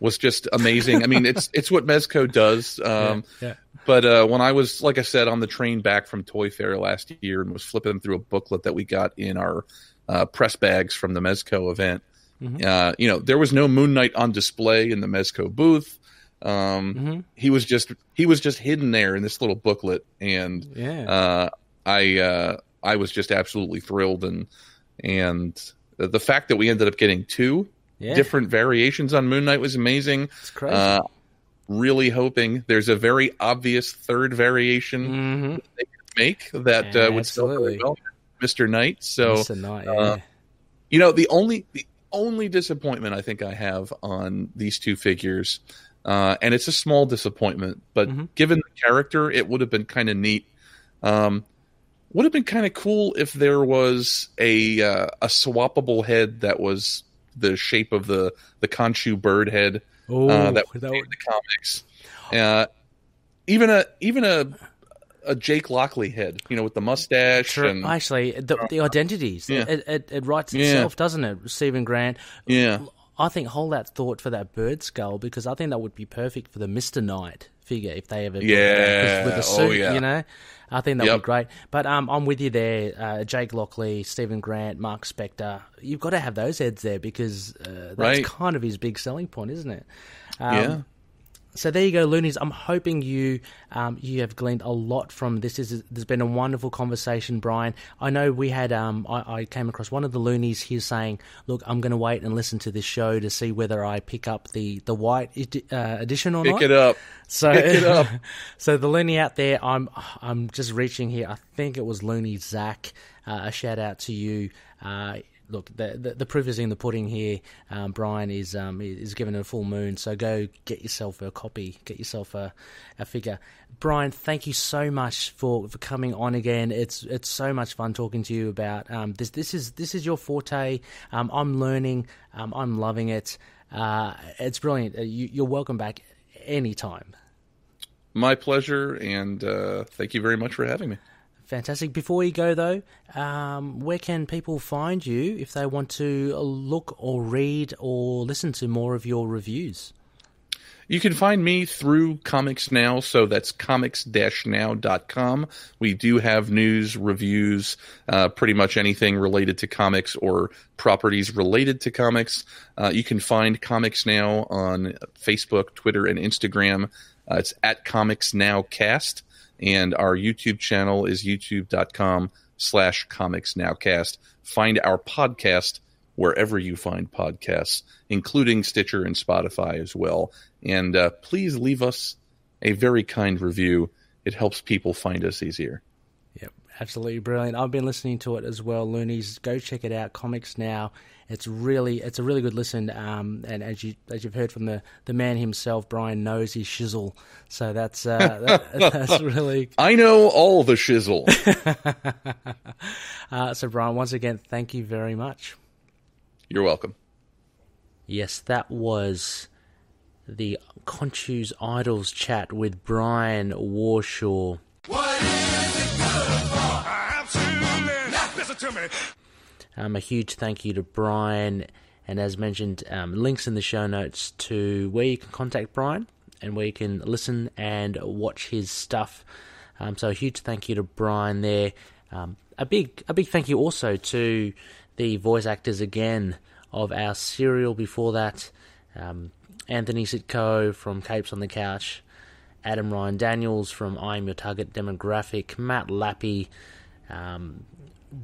was just amazing. I mean, it's it's what Mezco does. Um, yeah, yeah. But uh, when I was, like I said, on the train back from Toy Fair last year and was flipping through a booklet that we got in our uh, press bags from the Mezco event, mm-hmm. uh, you know, there was no Moon Knight on display in the Mezco booth. Um, mm-hmm. He was just he was just hidden there in this little booklet, and yeah. uh, I uh, I was just absolutely thrilled, and and the fact that we ended up getting two yeah. different variations on Moon Knight was amazing. It's crazy. Uh, Really hoping there's a very obvious third variation mm-hmm. that they could make that yeah, uh, would still go well, Mister Knight. So, Mister Knight, yeah. uh, you know, the only the only disappointment I think I have on these two figures, uh, and it's a small disappointment, but mm-hmm. given the character, it would have been kind of neat. Um, would have been kind of cool if there was a uh, a swappable head that was the shape of the the Khonshu bird head. Oh, uh, that was that... in the comics. Uh, even a even a a Jake Lockley head, you know, with the mustache. True. And actually the, the identities. Yeah. It, it it writes itself, yeah. doesn't it? Stephen Grant. Yeah. I think hold that thought for that bird skull, because I think that would be perfect for the Mister Knight figure if they ever yeah with a suit. Oh, yeah. You know, I think that yep. would be great. But um, I'm with you there. Uh, Jake Lockley, Stephen Grant, Mark Spector. You've got to have those heads there, because uh, that's right. kind of his big selling point, isn't it? Um, yeah. So there you go, Loonies. I'm hoping you um, you have gleaned a lot from this. This is, there's been a wonderful conversation, Brian. I know we had um, I, I came across one of the Loonies here saying, look, I'm going to wait and listen to this show to see whether I pick up the, the white ed- uh, edition or pick not. Pick it up. So, pick it up. So the Looney out there, I'm, I'm just reaching here. I think it was Looney Zach. Uh, a shout-out to you. Uh Look, the, the the proof is in the pudding here. Um, Brian is um, is given a full moon, so go get yourself a copy, get yourself a, a figure. Brian, thank you so much for, for coming on again. It's it's so much fun talking to you about um, this. This is this is your forte. Um, I'm learning. Um, I'm loving it. Uh, it's brilliant. You, you're welcome back anytime. My pleasure, and uh, thank you very much for having me. Fantastic. Before you go, though, um, where can people find you if they want to look or read or listen to more of your reviews? You can find me through Comics Now, so that's comics dash now dot com. We do have news, reviews, uh, pretty much anything related to comics or properties related to comics. Uh, you can find Comics Now on Facebook, Twitter, and Instagram. Uh, it's at Comics Now Cast. And our YouTube channel is youtube.com slash comicsnowcast. Find our podcast wherever you find podcasts, including Stitcher and Spotify as well. And uh, please leave us a very kind review. It helps people find us easier. Yep, absolutely brilliant. I've been listening to it as well, Loonies. Go check it out, Comics Now. It's really, it's a really good listen, um, and as you as you've heard from the, the man himself, Brian knows his shizzle. So that's uh, that, that's really. I know all the shizzle. uh, so Brian, once again, thank you very much. You're welcome. Yes, that was the Khonshu's Idols chat with Brian Warshaw. What is it good for? Absolutely. Now listen to me. Um, a huge thank you to Brian, and as mentioned, um, links in the show notes to where you can contact Brian and where you can listen and watch his stuff. Um, so a huge thank you to Brian there. Um, a big, a big thank you also to the voice actors again of our serial before that, um, Anthony Sitko from Capes on the Couch, Adam Ryan Daniels from I Am Your Target Demographic, Matt Lappy, um,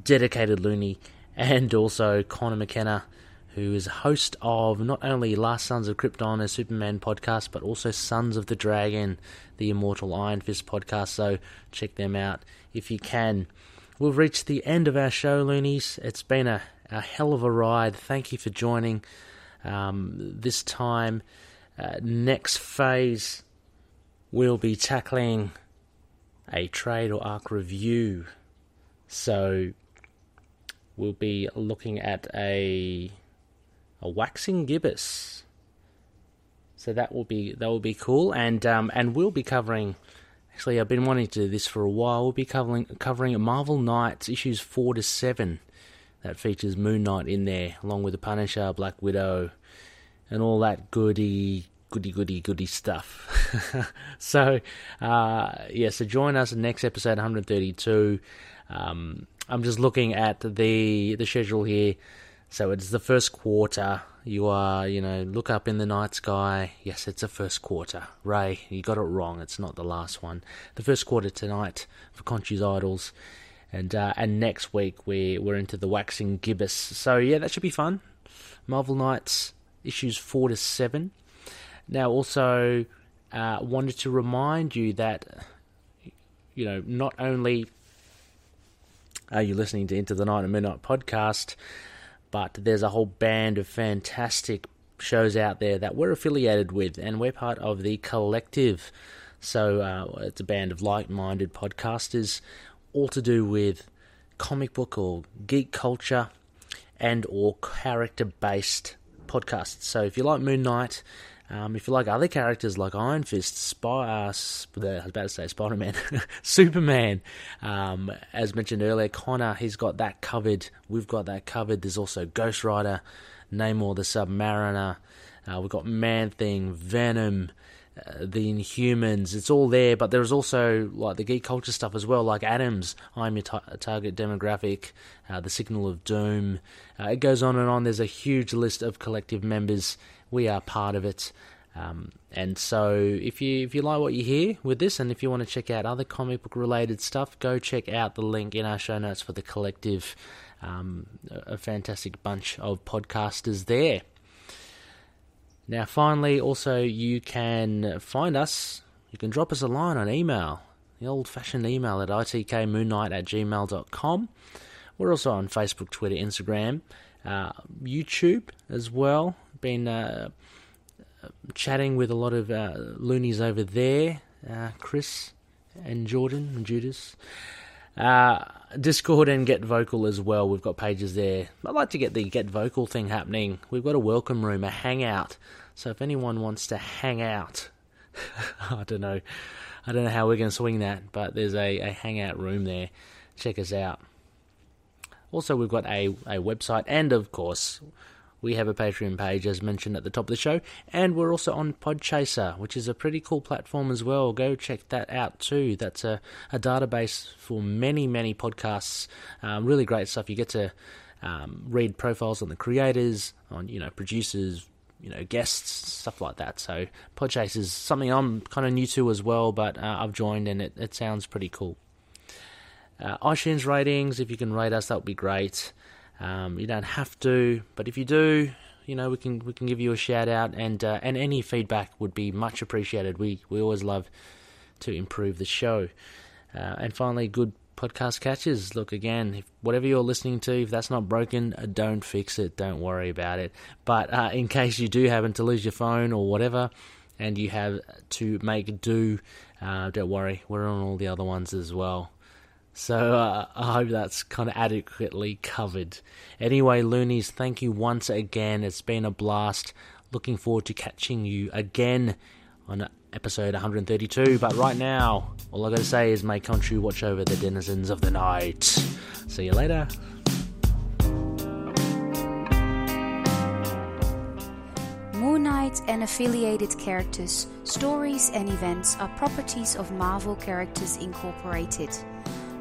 Dedicated Looney, and also Connor McKenna, who is host of not only Last Sons of Krypton, a Superman podcast, but also Sons of the Dragon, the Immortal Iron Fist podcast, so check them out if you can. We've reached the end of our show, Loonies. It's been a, a hell of a ride. Thank you for joining um, this time. Uh, next phase, we'll be tackling a trade or arc review. So we'll be looking at a a waxing gibbous. So that will be that will be cool, and um, and we'll be covering. Actually, I've been wanting to do this for a while. We'll be covering covering Marvel Knights issues four to seven, that features Moon Knight in there, along with the Punisher, Black Widow, and all that goody goody goody goody stuff. so, uh, yeah. So join us in next episode one thirty-two. Um, I'm just looking at the the schedule here. So it's the first quarter. You are, you know, look up in the night sky. Yes, it's a first quarter. Ray, you got it wrong. It's not the last one. The first quarter tonight for Khonshu's Idols. And uh, and next week we, we're into the waxing gibbous. So, yeah, that should be fun. Marvel Knights issues four to seven. Now, also, uh, wanted to remind you that, you know, not only are you listening to Into the Night and Midnight podcast, but there's a whole band of fantastic shows out there that we're affiliated with, and we're part of the collective. So uh, it's a band of like-minded podcasters, all to do with comic book or geek culture and or character-based podcasts. So if you like Moon Knight, um, if you like other characters like Iron Fist, Spy, uh, sp- I was about to say Spider-Man, Superman, um, as mentioned earlier, Connor, he's got that covered. We've got that covered. There's also Ghost Rider, Namor the Submariner. Uh, we've got Man-Thing, Venom, uh, the Inhumans. It's all there, but there's also like the geek culture stuff as well, like Adam's I Am Your Tar- Target Demographic, uh, The Signal of Doom. Uh, it goes on and on. There's a huge list of collective members. We are part of it, um, and so if you if you like what you hear with this, and if you want to check out other comic book related stuff, go check out the link in our show notes for the collective. Um, a fantastic bunch of podcasters there. Now, finally, also you can find us. You can drop us a line on email, the old-fashioned email at itkmoonnight at gmail dot com. We're also on Facebook, Twitter, Instagram, uh, YouTube as well. Been uh, chatting with a lot of uh, loonies over there, uh, Chris and Jordan and Judas. Uh, Discord and Get Vocal as well. We've got pages there. I'd like to get the Get Vocal thing happening. We've got a welcome room, a hangout. So if anyone wants to hang out, I don't know. I don't know how we're going to swing that, but there's a, a hangout room there. Check us out. Also, we've got a, a website and, of course, we have a Patreon page, as mentioned at the top of the show, and we're also on Podchaser, which is a pretty cool platform as well. Go check that out too. That's a, a database for many, many podcasts. Um, really great stuff. You get to um, read profiles on the creators, on you know producers, you know guests, stuff like that. So Podchaser is something I'm kind of new to as well, but uh, I've joined, and it, it sounds pretty cool. Uh, iTunes ratings, if you can rate us, that would be great. Um, you don't have to, but if you do, you know we can we can give you a shout out, and uh, and any feedback would be much appreciated. We we always love to improve the show, uh, and finally, good podcast catches. Look again, if whatever you're listening to, if that's not broken, don't fix it. Don't worry about it. But uh, in case you do happen to lose your phone or whatever, and you have to make do, uh, don't worry. We're on all the other ones as well. So uh, I hope that's kind of adequately covered. Anyway, Loonies, thank you once again. It's been a blast. Looking forward to catching you again on episode one thirty-two. But right now, all I got to say is may Khonshu watch over the denizens of the night. See you later. Moon Knight and affiliated characters, stories and events are properties of Marvel Characters Incorporated.